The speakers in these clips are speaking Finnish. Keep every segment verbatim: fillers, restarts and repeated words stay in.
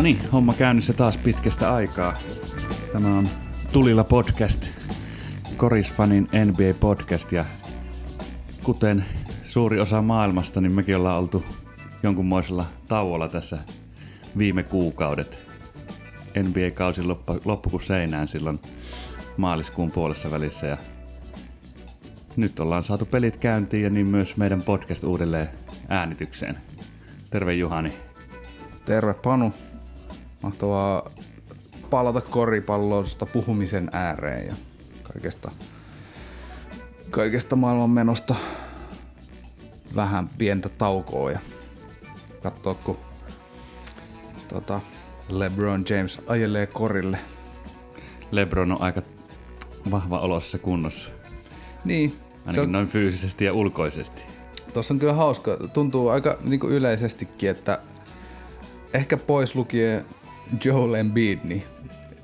No niin, homma käynnissä taas pitkästä aikaa. Tämä on Tulila podcast, korisfanin N B A podcast, ja kuten suuri osa maailmasta, niin mekin ollaan oltu jonkunmoisella tauolla tässä viime kuukaudet. N B A-kausi loppu kuin seinään silloin maaliskuun puolessa välissä, ja nyt ollaan saatu pelit käyntiin ja niin myös meidän podcast uudelleen äänitykseen. Terve Juhani. Terve Panu. Mahtavaa palata koripallosta puhumisen ääreen ja kaikesta, kaikesta maailman menosta vähän pientä taukoa ja katsoa, kun tota LeBron James ajelee korille. LeBron on aika vahva olossa kunnossa. Niin. Ainakin on noin fyysisesti ja ulkoisesti. Tuossa on kyllä hauska. Tuntuu aika niin kuin yleisestikin, että ehkä pois lukien Joel Embiid, niin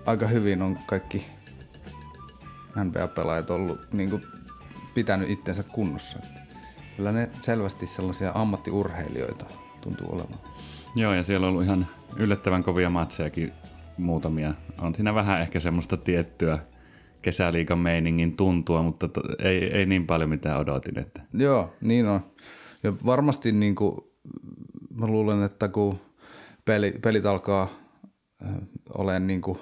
aika hyvin on kaikki N B A-pelaajat ollut niin kuin pitänyt itsensä kunnossa. Kyllä ne selvästi sellaisia ammattiurheilijoita tuntuu olevan. Joo, ja siellä on ollut ihan yllättävän kovia matsejakin muutamia. On siinä vähän ehkä semmoista tiettyä kesäliigan meiningin tuntua, mutta to, ei, ei niin paljon mitään odotin. Että. Joo, niin on. Ja varmasti niin kuin, mä luulen, että kun pelit, pelit alkaa äh, olemaan niin kuin,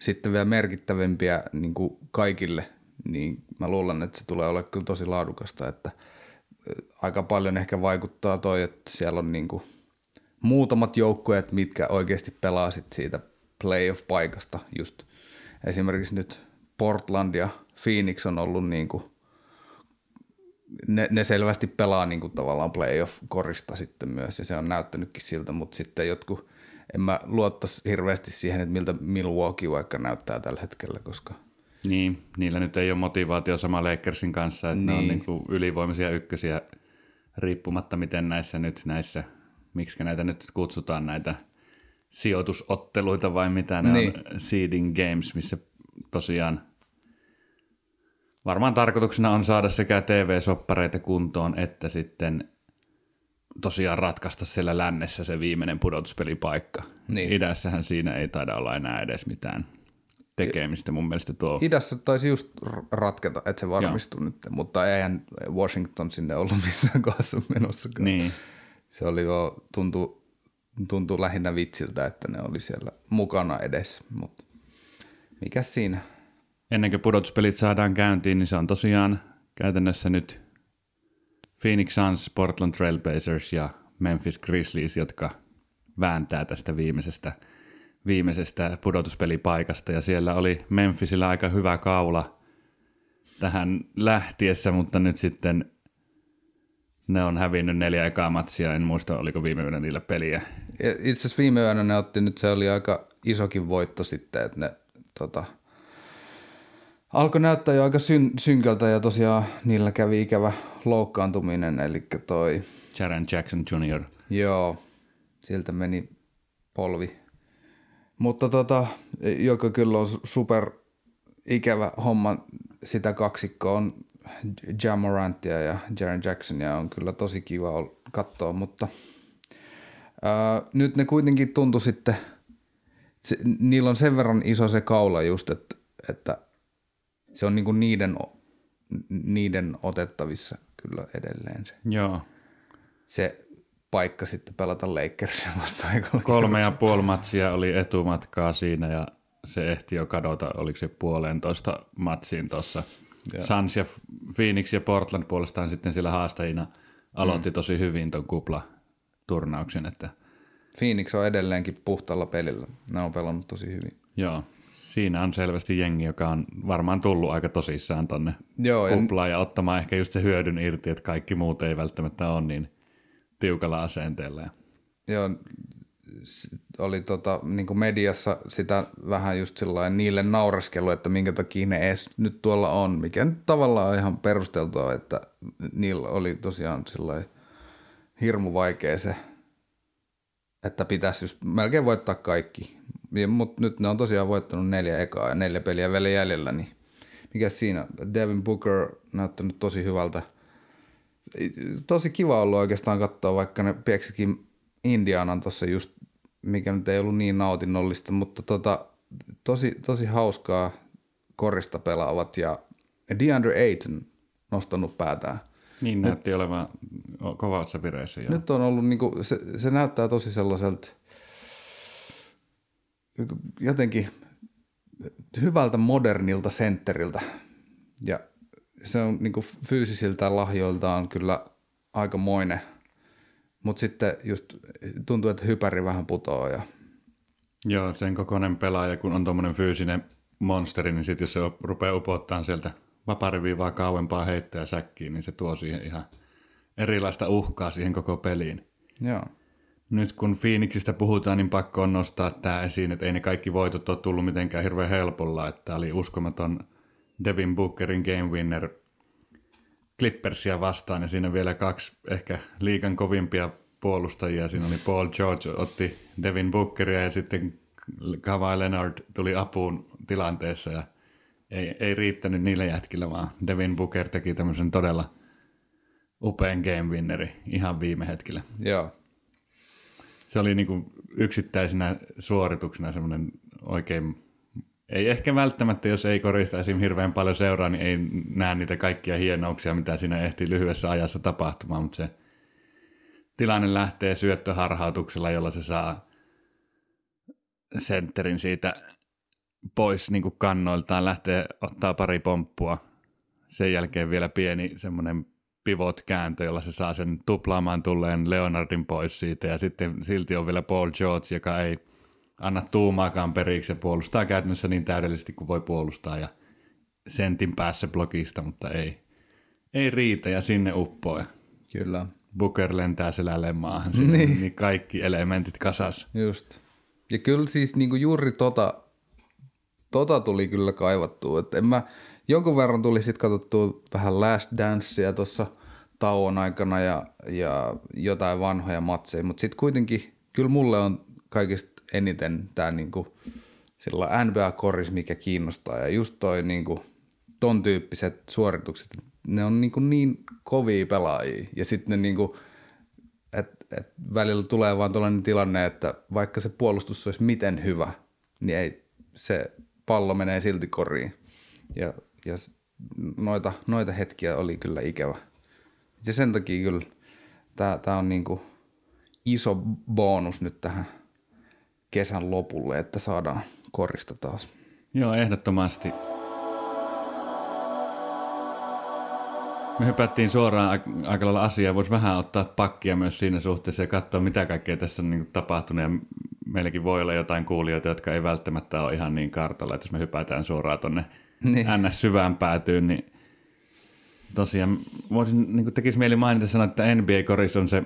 sitten vielä merkittävämpiä niin kuin kaikille, niin mä luulen, että se tulee olemaan kyllä tosi laadukasta. Että aika paljon ehkä vaikuttaa toi, että siellä on niin kuin muutamat joukkueet, mitkä oikeasti pelaa sit siitä playoff-paikasta. Just esimerkiksi nyt Portland ja Phoenix on ollut niinku, ne, ne selvästi pelaa niinku tavallaan playoff-korista sitten myös, ja se on näyttänytkin siltä, mutta sitten jotkut, en mä luottaisi hirveästi siihen, että miltä Milwaukee vaikka näyttää tällä hetkellä, koska... Niin, niillä nyt ei ole motivaatio sama Lakersin kanssa, että niin. Ne on niinku ylivoimaisia ykkösiä, riippumatta miten näissä nyt näissä, miksi näitä nyt kutsutaan näitä sijoitusotteluita vai mitä ne niin. On seeding games, missä tosiaan varmaan tarkoituksena on saada sekä T V-soppareita kuntoon, että sitten tosiaan ratkaista siellä lännessä se viimeinen pudotuspelipaikka. Niin. Idässähän siinä ei taida olla enää edes mitään tekemistä mun mielestä tuo. Idässä taisi just ratketa, että se varmistuu nyt, mutta eihän Washington sinne ollut missään kanssa menossakaan. Niin. Se oli jo, tuntui, tuntui lähinnä vitsiltä, että ne oli siellä mukana edes, mutta mikäs siinä? Ennen kuin pudotuspelit saadaan käyntiin, niin se on tosiaan käytännössä nyt Phoenix Suns, Portland Trailblazers ja Memphis Grizzlies, jotka vääntää tästä viimeisestä, viimeisestä pudotuspelipaikasta. Ja siellä oli Memphisillä aika hyvä kaula tähän lähtiessä, mutta nyt sitten ne on hävinnyt neljä ekaa matsia. En muista, oliko viime yönä niillä peliä. Itse asiassa viime yönä ne otti, nyt se oli aika isokin voitto sitten, että ne Tota, alkoi näyttää jo aika syn, synkältä ja tosiaan niillä kävi ikävä loukkaantuminen, eli toi Jaren Jackson juniori Joo, siltä meni polvi. Mutta tota, joka kyllä on super ikävä homma, sitä kaksikkoa on Ja Morantia ja Jaren Jacksonia on kyllä tosi kiva katsoa, mutta ää, nyt ne kuitenkin tuntui sitten, Se, niillä on sen verran iso se kaula just, että, että se on niinku niiden, niiden otettavissa kyllä edelleen se, Joo. se paikka sitten pelata Lakersia vastaan. Kolme ja puoli matsia oli etumatkaa siinä ja se ehti jo kadota, oliko se puolentoista matsiin tuossa. Suns ja Phoenix ja Portland puolestaan sitten siellä haastajina aloitti mm. tosi hyvin ton kuplaturnauksen, että Phoenix on edelleenkin puhtaalla pelillä. Ne on pelannut tosi hyvin. Joo, siinä on selvästi jengi, joka on varmaan tullut aika tosissaan tonne Joo, kuplaan en... ja ottamaan ehkä just se hyödyn irti, että kaikki muut ei välttämättä ole niin tiukalla asenteella. Joo, oli tota, niin kuin mediassa sitä vähän just sillain niille naureskelu, että minkä takia ne edes nyt tuolla on, mikä nyt tavallaan on ihan perusteltua, että niillä oli tosiaan sillain hirmu vaikea se, että pitäisi just melkein voittaa kaikki. Mutta nyt ne on tosiaan voittanut neljä ekaa ja neljä peliä vielä jäljellä. Niin mikä siinä? Devin Booker näyttänyt tosi hyvältä. Tosi kiva ollut oikeastaan katsoa, vaikka ne pieksikin Indianan tuossa just mikä nyt ei ollut niin nautinnollista, mutta tota, tosi, tosi hauskaa korista pelaavat ja DeAndre Ayton nostanut päätään. Niin nyt, näytti olevan kovassa vireessä. Ja... Nyt on ollut, niin kuin, se, se näyttää tosi sellaiselta jotenkin hyvältä modernilta sentteriltä ja se on niin kuin fyysisiltään lahjoiltaan kyllä aikamoinen, mutta sitten just tuntuu, että hypäri vähän putoaa. Ja... Joo, sen kokoinen pelaaja, kun on tuommoinen fyysinen monsteri, niin sitten jos se rupeaa upottamaan sieltä vapariviivaa kauempaa heittää säkkiin, niin se tuo siihen ihan erilaista uhkaa siihen koko peliin. Joo. Nyt kun Phoenixista puhutaan, niin pakko on nostaa tämä esiin, että ei ne kaikki voitot ole tullut mitenkään hirveän helpolla. Tämä oli uskomaton Devin Bookerin game winner Clippersia vastaan ja siinä vielä kaksi ehkä liigan kovimpia puolustajia. Siinä oli Paul George otti Devin Bookeria ja sitten Kawhi Leonard tuli apuun tilanteessa ja ei, ei riittänyt niillä jätkillä, vaan Devin Booker teki tämmöisen todella upean game winneri ihan viime hetkellä. Joo. Se oli niin kuin yksittäisenä suorituksena semmoinen oikein, ei ehkä välttämättä, jos ei korista esim. Hirveän paljon seuraa, niin ei näe niitä kaikkia hienouksia, mitä siinä ehti lyhyessä ajassa tapahtumaan, mutta se tilanne lähtee syöttöharhautuksella, jolla se saa sentterin siitä pois niin kuin kannoiltaan, lähtee ottaa pari pomppua, sen jälkeen vielä pieni semmoinen pivot-kääntö, jolla se saa sen tuplaamaan tulleen Leonardin pois siitä, ja sitten silti on vielä Paul George, joka ei anna tuumaakaan periksi ja puolustaa käytännössä niin täydellisesti kuin voi puolustaa, ja sentin päässä blokista, mutta ei, ei riitä, ja sinne uppoa. Kyllä. Booker lentää selälleen maahan, niin. niin kaikki elementit kasas. Just. Ja kyllä siis niinku juuri tota, tota tuli kyllä kaivattua, että en mä... Jonkun verran tuli sitten katsottua vähän Last Dancea tuossa tauon aikana ja, ja jotain vanhoja matseja, mutta sitten kuitenkin kyllä mulle on kaikista eniten tämä niinku, N B A-koris, mikä kiinnostaa ja just toi niinku, ton tyyppiset suoritukset, ne on niinku, niin kovia pelaajia ja sitten ne niinku, et, et välillä tulee vaan tuollainen tilanne, että vaikka se puolustus olisi miten hyvä, niin ei, se pallo menee silti koriin ja Ja noita, noita hetkiä oli kyllä ikävä. Ja sen takia kyllä tämä on niinku iso bonus nyt tähän kesän lopulle, että saadaan korista taas. Joo, ehdottomasti. Me hypättiin suoraan aika lailla asiaa. Voisi vähän ottaa pakkia myös siinä suhteessa ja katsoa, mitä kaikkea tässä on niinku tapahtunut. Ja meilläkin voi olla jotain kuulijoita, jotka ei välttämättä ole ihan niin kartalla, että jos me hypätään suoraan tuonne niin. Ns. Syvään päätyy, niin tosiaan voisin, niin kuin tekisi mieli mainita sanoa, että N B A-koris on se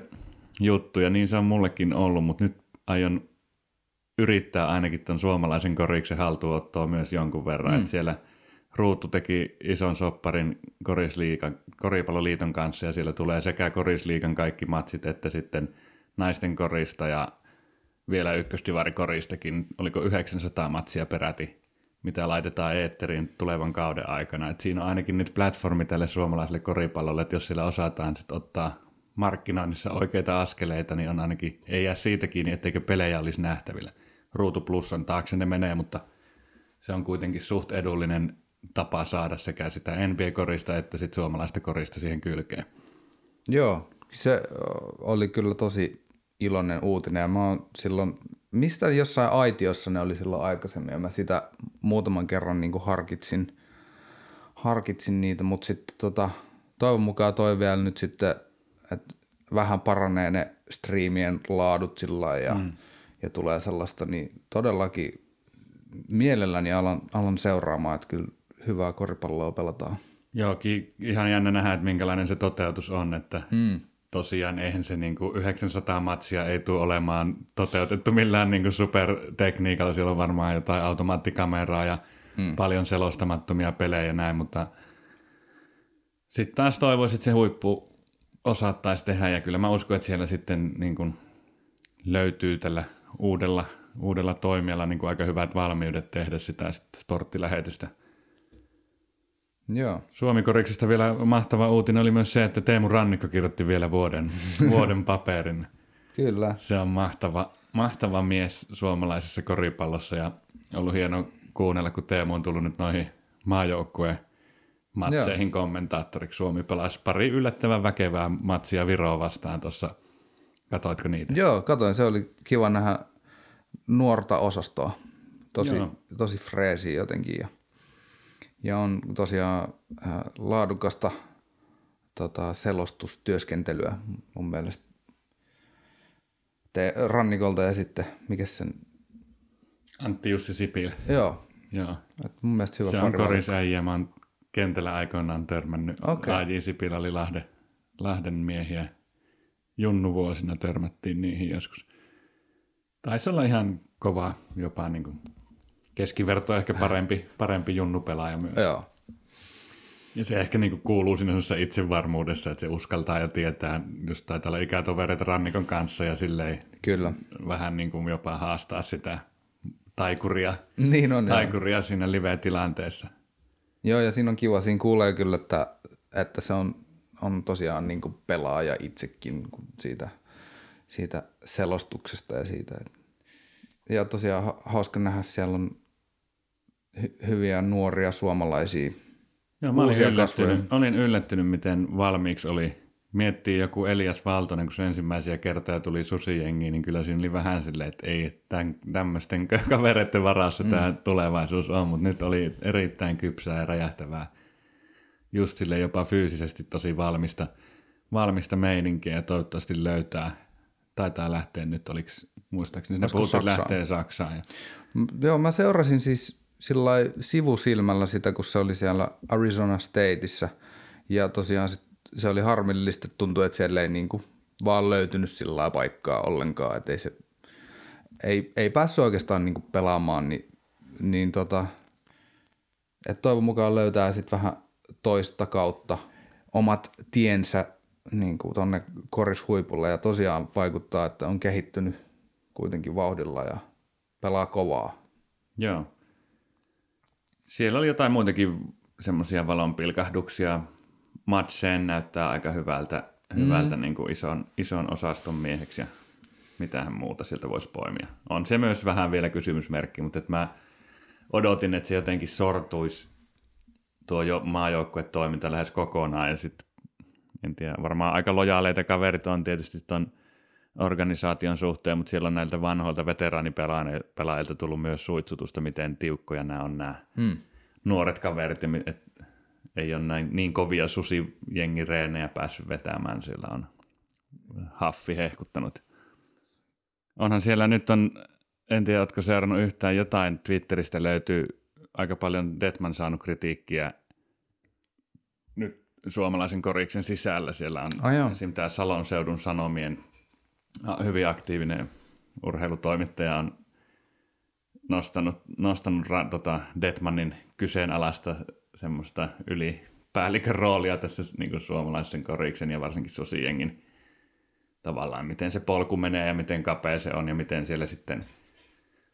juttu, ja niin se on mullekin ollut, mutta nyt aion yrittää ainakin ton suomalaisen koriksen haltuunottoa myös jonkun verran, mm. että siellä Ruutu teki ison sopparin korisliikan, koripalloliiton kanssa, ja siellä tulee sekä korisliikan kaikki matsit, että sitten naisten korista, ja vielä ykkösdivarikoristakin, oliko yhdeksänsataa matsia peräti, mitä laitetaan eetteriin tulevan kauden aikana. Et siinä on ainakin nyt platformi tälle suomalaiselle koripallolle, että jos siellä osataan sit ottaa markkinoinnissa oikeita askeleita, niin on ainakin, ei jää siitä kiinni, etteikö pelejä olisi nähtävillä. Ruutu plussan taakse ne menee, mutta se on kuitenkin suht edullinen tapa saada sekä sitä N B A-korista että sit suomalaista korista siihen kylkeen. Joo, se oli kyllä tosi iloinen uutinen ja mä oon silloin... Mistä jossain aitiossa ne oli silloin aikaisemmin ja mä sitä muutaman kerran niin kuin harkitsin, harkitsin niitä, mutta sitten tota, toivon mukaan toi vielä nyt sitten, että vähän paranee ne striimien laadut sillä ja, mm. ja tulee sellaista, niin todellakin mielelläni alan, alan seuraamaan, että kyllä hyvää koripalloa pelataan. Joo, ihan jännä nähdä, että minkälainen se toteutus on, että... Mm. Tosiaan eihän se niin kuin yhdeksänsataa matsia ei tule olemaan toteutettu millään niin kuin supertekniikalla. Siellä on varmaan jotain automaattikameraa ja mm. paljon selostamattomia pelejä ja näin, mutta sitten taas toivoisin, että se huippu osattaisi tehdä. Ja kyllä mä uskon, että siellä sitten niin kuin löytyy tällä uudella, uudella toimijalla niin kuin aika hyvät valmiudet tehdä sitä sitten sporttilähetystä. Joo. Suomikoriksesta vielä mahtava uutinen oli myös se, että Teemu Rannikko kirjoitti vielä vuoden, vuoden paperin. Kyllä. Se on mahtava, mahtava mies suomalaisessa koripallossa ja ollut hienoa kuunnella, kun Teemu on tullut nyt noihin maajoukkueen matseihin Joo. kommentaattoriksi. Suomi pelasi pari yllättävän väkevää matsia Viroa vastaan tuossa. Katoitko niitä? Joo, katoin. Se oli kiva nähdä nuorta osastoa. Tosi, tosi freesi jotenkin. Ja, ja on tosiaan äh, laadukasta tota, selostustyöskentelyä mun mielestä Te, Rannikolta ja sitten, mikä sen? Antti Jussi Sipilä. Joo. Joo. Et mun mielestä hyvä pari. Se on korisäijä. Mä oon kentällä aikoinaan törmännyt. Okay. A J. Sipilä oli Lahden, Lahden miehiä. Junnuvuosina törmättiin niihin joskus. Taisi olla ihan kova, jopa niin kuin keskiverto ehkä parempi, parempi junnupelaaja myös. Joo. Ja se ehkä niin kuin kuuluu sinänsä itsevarmuudessa, että se uskaltaa ja tietää, just taitaa olla ikätovereita Rannikon kanssa ja silleen Kyllä. vähän niin kuin jopa haastaa sitä taikuria, niin on, taikuria siinä live-tilanteessa. Joo, ja siinä on kiva, siinä kuulee kyllä, että, että se on on tosiaan niin kuin pelaaja itsekin siitä, siitä selostuksesta ja siitä. Ja tosiaan hauska nähdä, siellä on hy- hyviä nuoria suomalaisia. Joo, mä olin yllättynyt, olin yllättynyt, miten valmiiksi oli. Miettii joku Elias Valtonen, kun se ensimmäisiä kertoja tuli susijengiin, niin kyllä siinä oli vähän silleen, että ei tämmöisten kavereiden varassa mm. tämä tulevaisuus on, mutta nyt oli erittäin kypsää ja räjähtävää. Just sille jopa fyysisesti tosi valmista, valmista meininkiä ja toivottavasti löytää. Taitaa lähteä nyt, oliko muistaakseni, ne puhuttiin lähtee Saksaan. Ja... Joo, mä seurasin siis sillai sivusilmällä sitä, kun se oli siellä Arizona Stateissa. Ja tosiaan sit, se oli harmillista, tuntui, että siellä ei niinku vaan löytynyt sillä paikkaa ollenkaan. Että ei, se, ei, ei päässyt oikeastaan niinku pelaamaan, niin, niin tota, että toivon mukaan löytää sitten vähän toista kautta omat tiensä niin kuin tonne korishuipulle ja tosiaan vaikuttaa, että on kehittynyt kuitenkin vauhdilla ja pelaa kovaa. Joo. Siellä oli jotain muitakin semmoisia valonpilkahduksia. Madsen näyttää aika hyvältä, hyvältä mm. niin kuin ison, ison osaston mieheksi ja mitähän muuta siltä voisi poimia. On se myös vähän vielä kysymysmerkki, mutta että mä odotin, että se jotenkin sortuisi tuo jo maajoukkue toiminta lähes kokonaan ja sitten en tiedä, varmaan aika lojaaleita kaverit on tietysti tuon organisaation suhteen, mutta siellä on näiltä vanhoilta veteraanipelaajilta tullut myös suitsutusta, miten tiukkoja nämä on nämä hmm. nuoret kaverit, että ei ole näin, niin kovia susijengireenejä päässyt vetämään, siellä on haffi hehkuttanut. Onhan siellä nyt on, en tiedä, ootko seurannut yhtään jotain, Twitteristä löytyy aika paljon Detman saanut kritiikkiä nyt suomalaisen koriksen sisällä. Siellä on oh, esimerkiksi tämä Salon seudun Sanomien hyvin aktiivinen urheilutoimittaja on nostanut, nostanut tota Detmanin kyseenalaista semmoista ylipäällikön roolia tässä niin kuin suomalaisen koriksen ja varsinkin susijengin tavallaan, miten se polku menee ja miten kapea se on ja miten siellä sitten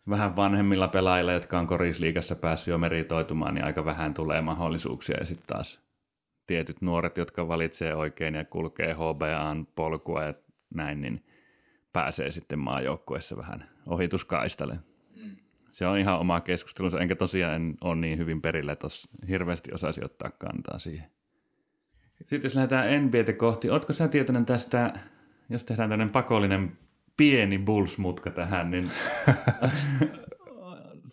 vähän vanhemmilla pelaajilla, jotka on korisliigassa päässyt jo meritoitumaan, niin aika vähän tulee mahdollisuuksia. Ja sitten taas tietyt nuoret, jotka valitsee oikein ja kulkee H B A:n polkua ja näin, niin pääsee sitten maajoukkueessa vähän ohituskaistalle. Mm. Se on ihan oma keskustelunsa, enkä tosiaan en ole niin hyvin perillä, että hirveästi osaisi ottaa kantaa siihen. Sitten jos lähdetään N B A:tä kohti, ootko sä tietoinen tästä, jos tehdään tämmöinen pakollinen pieni Bulls-mutka tähän, niin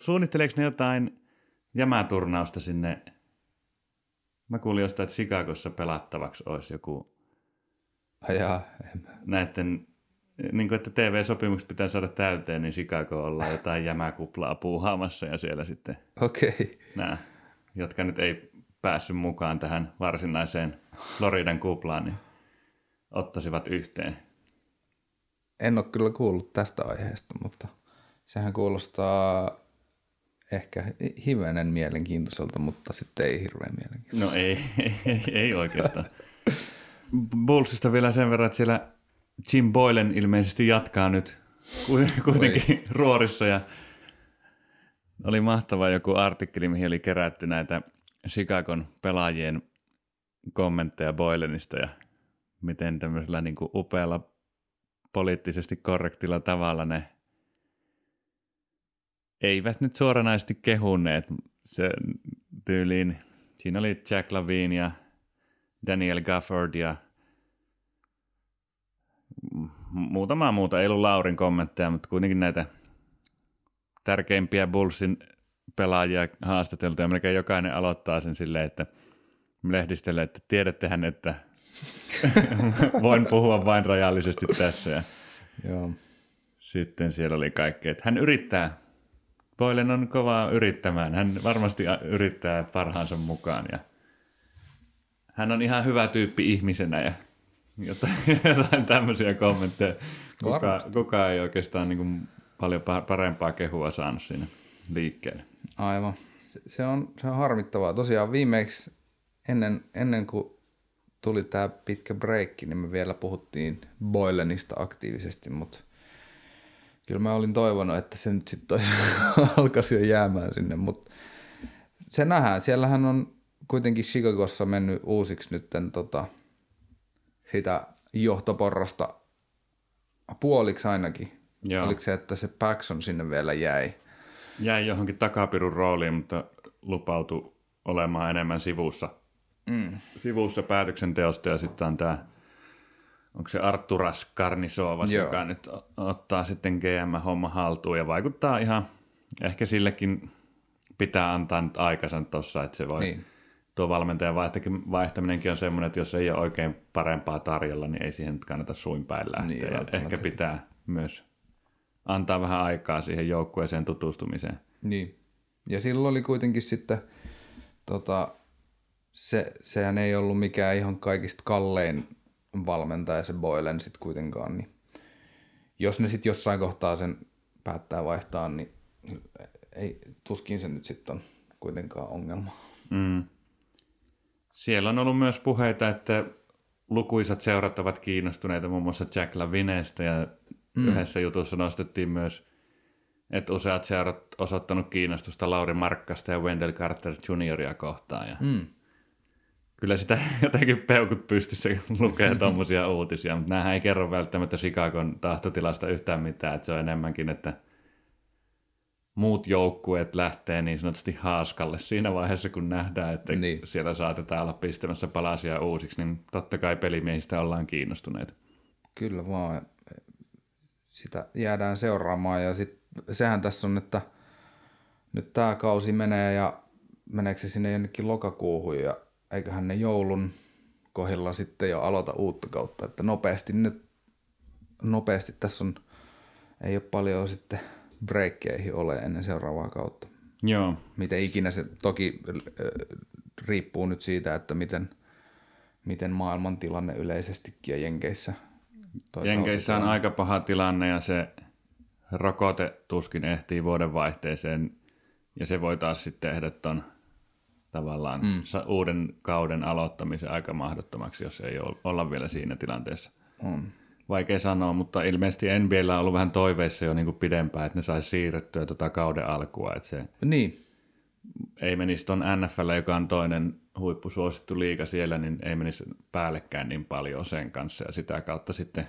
suunnitteleeko ne jotain jämäturnausta sinne? Mä kuulin jostain, että Chicagossa pelattavaksi olisi joku Ajaa, näiden, niin kuin, että T V-sopimukset pitää saada täyteen, niin Chicago ollaan jotain jämäkuplaa puuhaamassa ja siellä sitten okay. nämä, jotka nyt ei päässyt mukaan tähän varsinaiseen Floridan kuplaan, niin ottaisivat yhteen. En ole kyllä kuullut tästä aiheesta, mutta sehän kuulostaa ehkä hivenen mielenkiintoiselta, mutta sitten ei hirveän mielenkiintoiselta. No ei, ei, ei oikeastaan. Bullsista vielä sen verran, että siellä Jim Boylen ilmeisesti jatkaa nyt kuitenkin Oi. ruorissa. Ja oli mahtava joku artikkeli, mihin oli kerätty näitä Chicagon pelaajien kommentteja Boylenista ja miten tämmöisellä niin kuin upealla poliittisesti korrektilla tavalla ne eivät nyt suoranaisesti kehuneet se tyyliin. Siinä oli Jack LaVine ja Daniel Gafford ja muutamaa muuta. Ei ollut Laurin kommentteja, mutta kuitenkin näitä tärkeimpiä Bullsin pelaajia haastateltu. Ja melkein jokainen aloittaa sen silleen, että lehdistölle, että tiedättehän, että voin puhua vain rajallisesti tässä. Ja joo. Sitten siellä oli kaikki, että hän yrittää. Boylen on kovaa yrittämään. Hän varmasti yrittää parhaansa mukaan. Ja hän on ihan hyvä tyyppi ihmisenä ja jotain, jotain tämmöisiä kommentteja. Kuka, kuka ei oikeastaan niin kuin paljon parempaa kehua saanut siinä liikkeelle. Aivan. Se, se, on, se on harmittavaa. Tosiaan viimeksi ennen, ennen kuin tuli tämä pitkä breikki, niin me vielä puhuttiin Boylenista aktiivisesti, mutta kyllä mä olin toivonut, että se nyt sitten alkaisi jo jäämään sinne, mutta se nähdään. Siellähän on kuitenkin Chicagossa mennyt uusiksi nyt tota, sitä johtoporrasta puoliksi ainakin. Joo. Oliko se, että se Paxson sinne vielä jäi? Jäi johonkin takapirun rooliin, mutta lupautui olemaan enemmän sivussa. Mm. Sivussa päätöksenteosta ja sitten on tämä, onko se Arturas Karnisovas, joo, joka nyt ottaa sitten G M-homma haltuun ja vaikuttaa ihan, ehkä sillekin pitää antaa nyt aikansa tuossa, että se voi, niin. Tuo valmentajan vaihtaminenkin on semmoinen, että jos ei ole oikein parempaa tarjolla, niin ei siihen kannata suin päin lähteä. Niin, ehkä pitää myös antaa vähän aikaa siihen joukkueeseen tutustumiseen. Niin, ja silloin oli kuitenkin sitten tota, se, sehän ei ollut mikään ihan kaikista kallein valmentaja se Boylen sitten kuitenkaan. Niin jos ne sitten jossain kohtaa sen päättää vaihtaa, niin ei, tuskin se nyt sitten on kuitenkaan ongelma. Mm. Siellä on ollut myös puheita, että lukuisat seurat ovat kiinnostuneita muun muassa Jack LaVinestä ja mm. yhdessä jutussa nostettiin myös, että useat seurat osoittanut kiinnostusta Lauri Markkasta ja Wendell Carter junioria kohtaan. Ja mm. Kyllä sitä jotenkin peukut pystyssä lukee tuommoisia uutisia, mutta näähän ei kerro välttämättä Chicagon tahtotilasta yhtään mitään, että se on enemmänkin, että muut joukkueet lähtee niin sanotusti haaskalle siinä vaiheessa, kun nähdään, että niin. Siellä saatetaan olla pistämässä palasia uusiksi, niin totta kai pelimiehistä ollaan kiinnostuneita. Kyllä vaan, sitä jäädään seuraamaan ja sit, sehän tässä on, että nyt tämä kausi menee ja meneekö se sinne jonnekin lokakuuhun ja eiköhän ne joulun kohdilla sitten jo aloita uutta kautta, että nopeasti, nyt, nopeasti tässä on, ei ole paljon sitten breikkeihin ole ennen seuraavaa kautta. Joo. Miten ikinä se toki äh, riippuu nyt siitä, että miten, miten maailman tilanne yleisestikin ja Jenkeissä. Jenkeissä on aika paha tilanne ja se rokote tuskin ehtii vuodenvaihteeseen ja se voi taas sitten tehdä ton tavallaan mm. uuden kauden aloittamisen aika mahdottomaksi, jos ei olla vielä siinä tilanteessa. On. Vaikea sanoa, mutta ilmeisesti N B A:llä on ollut vähän toiveissa jo niin kuin pidempään, että ne saisi siirrettyä tuota kauden alkua. Että se niin. Ei menisi tuon N F L, joka on toinen huippusuosittu liiga siellä, niin ei menisi päällekkäin niin paljon sen kanssa. Ja sitä kautta sitten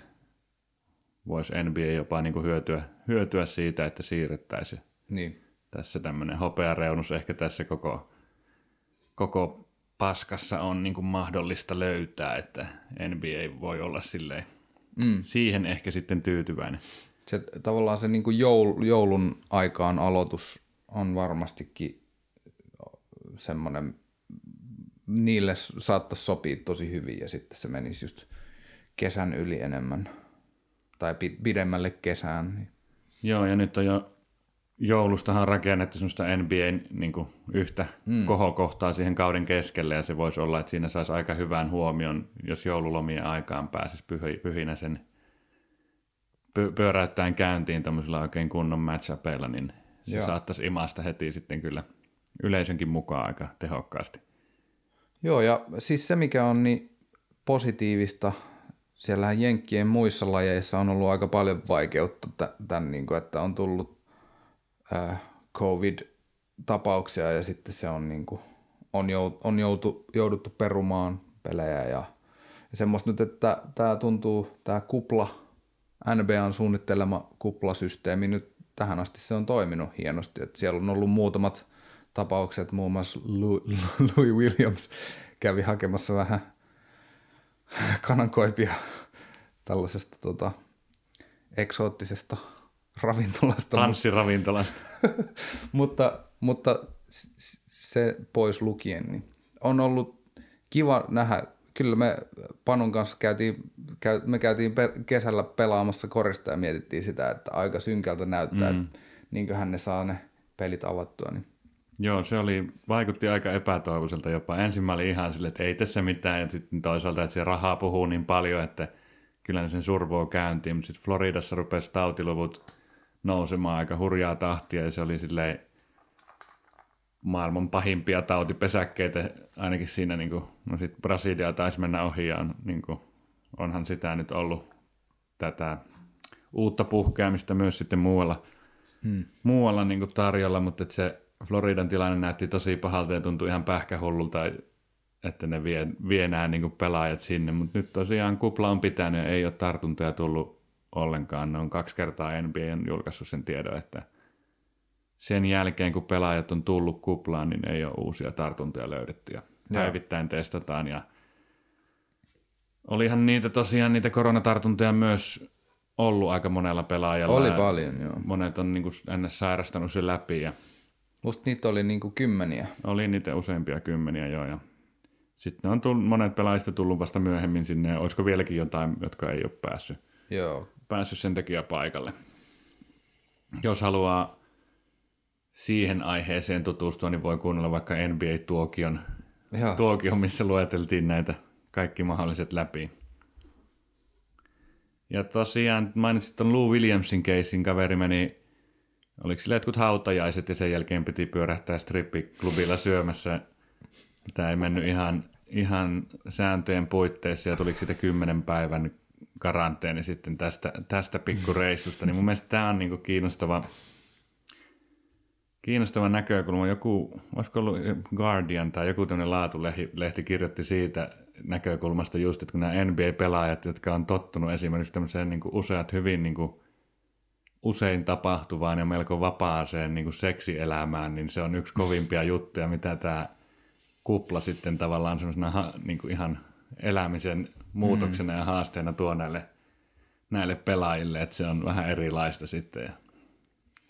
voisi N B A jopa niin kuin hyötyä, hyötyä siitä, että siirrettäisiin. Niin. Tässä tämmöinen hopeareunus ehkä tässä koko... koko paskassa on niin kuin mahdollista löytää, että N B A voi olla silleen, mm. siihen ehkä sitten tyytyväinen. Se, tavallaan se niin kuin joul, joulun aikaan aloitus on varmastikin semmoinen, niille saattaisi sopia tosi hyvin ja sitten se menisi just kesän yli enemmän tai pidemmälle kesään. Joo, ja nyt on jo joulustahan on rakennettu semmoista N B A:n niin kuin yhtä mm. kohokohtaa siihen kauden keskelle, ja se voisi olla, että siinä saisi aika hyvän huomion, jos joululomien aikaan pääsisi pyhinä sen pyöräyttäen käyntiin tämmöisillä oikein kunnon match-upeilla, niin se Joo. saattaisi imasta heti sitten kyllä yleisönkin mukaan aika tehokkaasti. Joo, ja siis se mikä on niin positiivista, siellähän Jenkkien muissa lajeissa on ollut aika paljon vaikeutta tämän, niin kuin, että on tullut covid-tapauksia ja sitten se on, niin kuin, on, jout, on joutu, jouduttu perumaan pelejä ja, ja semmoista nyt, että tämä tuntuu, tämä kupla, N B A:n suunnittelema kuplasysteemi nyt tähän asti se on toiminut hienosti. Että siellä on ollut muutamat tapaukset, muun muassa Louis Williams kävi hakemassa vähän kanankoipia tällaisesta tota, eksoottisesta ravintolasta. Tanssiravintolasta. mutta, mutta se pois lukien, niin on ollut kiva nähdä. Kyllä me Panun kanssa käytiin, me käytiin kesällä pelaamassa korista ja mietittiin sitä, että aika synkältä näyttää, mm. että niinköhän ne saa ne pelit avattua. Niin. Joo, se oli, vaikutti aika epätoivoiselta jopa. Ensin mä olin ihan silleen, että ei tässä mitään, ja sitten toisaalta, että se rahaa puhuu niin paljon, että kyllä ne sen survoo käyntiin, mutta sitten Floridassa rupesi tautiluvut nousemaan aika hurjaa tahtia, ja se oli silleen maailman pahimpia tautipesäkkeitä, ainakin siinä, niin kuin, no sitten Brasilia taisi mennä ohi, ja on, niin kuin, onhan sitä nyt ollut tätä uutta puhkeamista myös sitten muualla, hmm. muualla niin kuin tarjolla, mutta että se Floridan tilanne näytti tosi pahalta ja tuntui ihan pähkähullulta, että ne vie, vie nämä niin kuin pelaajat sinne, mutta nyt tosiaan kupla on pitänyt ja ei ole tartuntoja tullut ollenkaan. Ne on kaksi kertaa N B A:n julkaissut sen tiedon, että sen jälkeen kun pelaajat on tullut kuplaan, niin ei ole uusia tartuntoja löydetty ja päivittäin testataan. Ja olihan niitä tosiaan niitä koronatartuntoja myös ollut aika monella pelaajalla. Oli paljon, joo. Monet on niin kuin ns. Sairastanut sen läpi ja musta niitä oli niinku kymmeniä. Oli niitä useampia kymmeniä, joo. Ja sitten on tullut, monet pelaajista tullut vasta myöhemmin sinne, ja olisiko vieläkin jotain, jotka ei ole päässyt, joo. päässyt sen takia paikalle. Jos haluaa siihen aiheeseen tutustua, niin voi kuunnella vaikka N B A-tuokion, tuokion, missä lueteltiin näitä kaikki mahdolliset läpi. Ja tosiaan mainitsit tuon Lou Williamsin keissin, kaveri meni. Oliko sillä jotkut hautajaiset ja sen jälkeen piti pyörähtää strippiklubilla syömässä? Tämä ei mennyt ihan, ihan sääntöjen puitteissa ja tuliko siitä kymmenen päivän karanteeni sitten tästä, tästä pikkureissusta. Niin mun mielestä tämä on niinku kiinnostava, kiinnostava näkökulma. Joku, olisiko ollut Guardian tai joku tämmöinen laatulehti kirjoitti siitä näkökulmasta just, että kun nämä N B A-pelaajat, jotka on tottunut esimerkiksi tämmöiseen niinku useat hyvin niinku usein tapahtuvaan ja melko vapaaseen niin kuin seksielämään, niin se on yksi kovimpia juttuja, mitä tämä kupla sitten tavallaan semmoisena niin kuin ihan elämisen muutoksena mm. ja haasteena tuo näille, näille pelaajille, että se on vähän erilaista sitten. Ja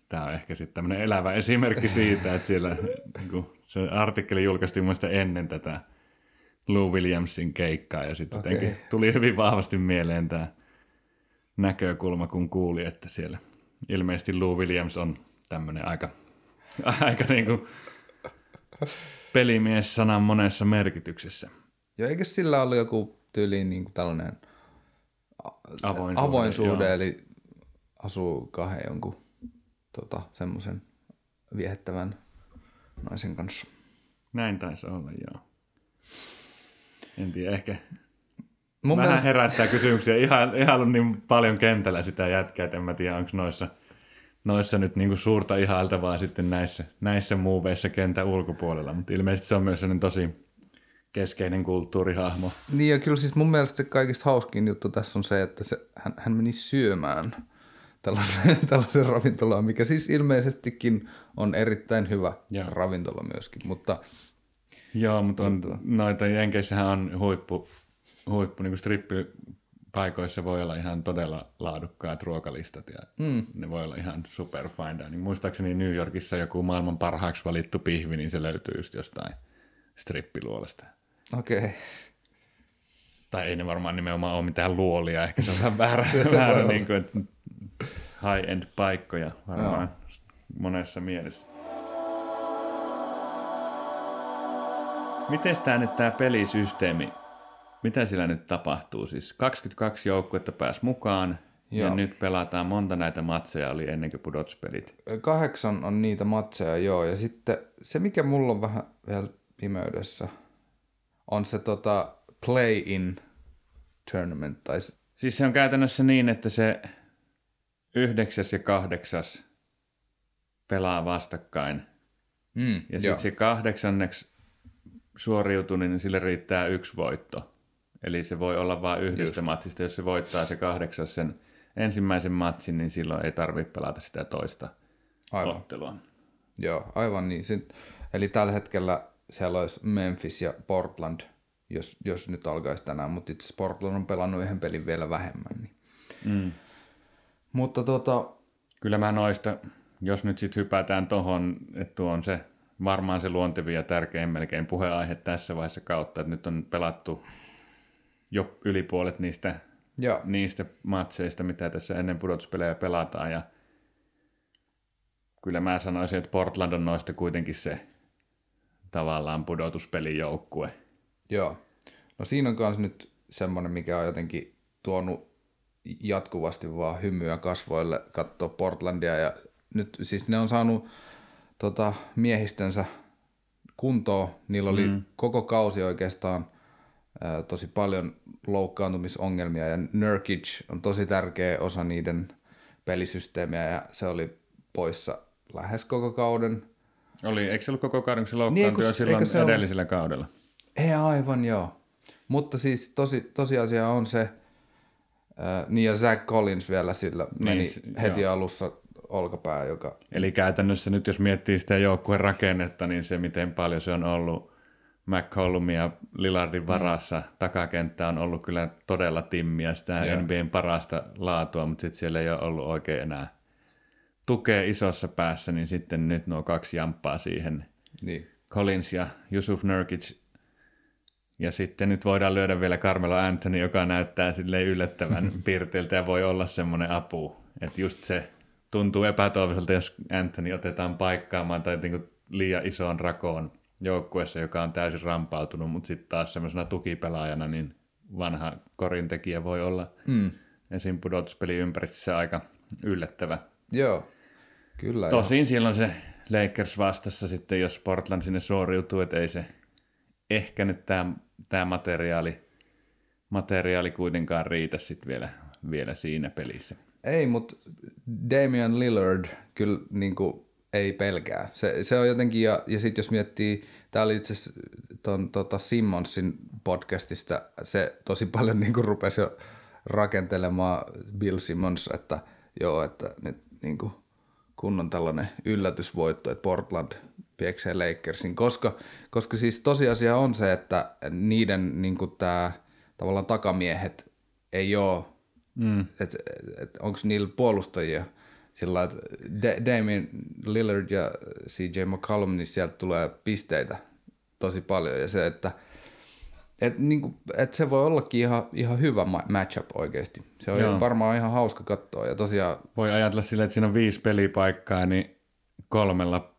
tämä on ehkä sitten tämmöinen elävä esimerkki siitä, että siellä niin kuin, se artikkeli julkaistiin muista ennen tätä Lou Williamsin keikkaa, ja sitten okay. jotenkin tuli hyvin vahvasti mieleen tämä näkökulma, kun kuuli, että siellä ilmeisesti Lou Williams on tämmöinen aika, aika niin kuin pelimies sanan monessa merkityksessä. Joo, eikö sillä ollut joku tyyliin niin kuin tällainen avoin suhde, avoin suhde eli asuu kahden jonkun tota, semmoisen viehettävän naisen kanssa? Näin taisi olla, joo. En tiedä, ehkä mun vähän mielestä herättää kysymyksiä. Ihan, ihan niin paljon kentällä sitä jätkää, että en mä tiedä, onko noissa, noissa nyt niin kuin suurta ihailtavaa sitten näissä, näissä muuveissa kentän ulkopuolella. Mutta ilmeisesti se on myös sellainen tosi keskeinen kulttuurihahmo. Niin ja kyllä siis mun mielestä se kaikista hauskin juttu tässä on se, että se, hän, hän meni syömään tällaiseen, tällaiseen ravintolaan, mikä siis ilmeisestikin on erittäin hyvä ja ravintola myöskin. Mutta joo, mutta on, mutta noita jenkeissähän on huippu. Huippu, niin kuin strippipaikoissa voi olla ihan todella laadukkaat ruokalistat ja mm. ne voi olla ihan super fine dining. Muistaakseni New Yorkissa joku maailman parhaaksi valittu pihvi, niin se löytyy just jostain strippiluolasta. Okei. Okay. Tai ei ne varmaan nimenomaan ole mitään luolia, ehkä se on vähän väärä, väärä niin kuin, high-end paikkoja varmaan no. monessa mielessä. Miten tämä nyt tämä pelisysteemi? Mitä sillä nyt tapahtuu? Siis kaksikymmentäkaksi joukkuetta pääsi mukaan, joo. ja nyt pelataan monta näitä matseja, oli ennen kuin pudotuspelit. Kahdeksan on niitä matseja, joo, ja sitten se, mikä mulla on vähän vielä pimeydessä, on se tota play-in tournament. Tai siis se on käytännössä niin, että se yhdeksäs ja kahdeksas pelaa vastakkain, mm, ja sitten se kahdeksanneksi suoriutuneen, niin sille riittää yksi voitto. Eli se voi olla vain yhdestä Just. matsista, jos se voittaa se kahdeksas sen ensimmäisen matsin, niin silloin ei tarvitse pelata sitä toista aivan. ottelua. Joo, aivan niin. Eli tällä hetkellä siellä olisi Memphis ja Portland, jos, jos nyt alkaisi tänään, mutta itse asiassa Portland on pelannut yhden pelin vielä vähemmän. Niin. Mm. Mutta tota... Kyllä mä noista, jos nyt sitten hypätään tohon, että tuo on se varmaan se luontevin ja tärkein melkein puheenaihe tässä vaiheessa kautta, että nyt on pelattu jo yli puolet niistä, niistä matseista, mitä tässä ennen pudotuspelejä pelataan. Ja kyllä mä sanoisin, että Portland on noista kuitenkin se tavallaan pudotuspelijoukkue. Joo. No siinä on myös nyt semmoinen, mikä on jotenkin tuonut jatkuvasti vaan hymyä kasvoille katsoa Portlandia. Ja nyt siis ne on saanut tota, miehistönsä kuntoon. Niillä oli mm. koko kausi oikeastaan ä, tosi paljon loukkaantumisongelmia. Ja Nurkic on tosi tärkeä osa niiden pelisysteemiä ja se oli poissa lähes koko kauden. Oli, eikö se ollut koko kauden, kun se loukkaantui niin, silloin edellisellä ollut... kaudella? Ei aivan, joo. Mutta siis tosi, tosiasia on se, äh, niin ja Zach Collins vielä sillä niin, meni heti joo. alussa olkapää, joka... Eli käytännössä nyt jos miettii sitä joukkueen rakennetta, niin se miten paljon se on ollut McCollumia ja Lillardin varassa, mm. takakenttä on ollut kyllä todella timmiä, sitä yeah. N B A:n parasta laatua, mutta sitten siellä ei ole ollut oikein enää tukea isossa päässä, niin sitten nyt nuo kaksi jamppaa siihen. Niin. Collins ja Jusuf Nurkic. Ja sitten nyt voidaan lyödä vielä Carmelo Anthony, joka näyttää silleen yllättävän piirteiltä ja voi olla semmoinen apu. Että just se tuntuu epätoivoiselta, jos Anthony otetaan paikkaamaan tai niinku liian isoon rakoon joukkueessa, joka on täysin rampautunut, mutta sitten taas semmoisena tukipelaajana niin vanha korintekijä voi olla mm. esim. Pudotuspeliympäristössä aika yllättävä. Joo, kyllä. Tosin jo. Silloin se Lakers vastassa sitten, jos Portland sinne suoriutuu, että ei se ehkä nyt tämä, tämä materiaali, materiaali kuitenkaan riitä sitten vielä, vielä siinä pelissä. Ei, mutta Damian Lillard kyllä niin kuin, ei pelkää. Se, se on jotenkin, ja, ja sitten jos miettii, tämä oli itse asiassa tuon tota Simmonsin podcastista, se tosi paljon niin kuin rupesi jo rakentelemaan Bill Simmons, että joo, että nyt niin kuin, kun on tällainen yllätysvoitto, että Portland pieksee Lakersin, koska, koska siis tosiasia on se, että niiden niin kuin tää, tavallaan takamiehet ei ole, mm. että et, onko niillä puolustajia sillä että Damian Lillard ja C J McCollum, niin sieltä tulee pisteitä tosi paljon ja se, että et, niin kuin, et se voi ollakin ihan, ihan hyvä matchup oikeasti. Se on Joo. varmaan ihan hauska katsoa ja tosiaan... Voi ajatella silleen, että siinä on viisi pelipaikkaa, niin kolmella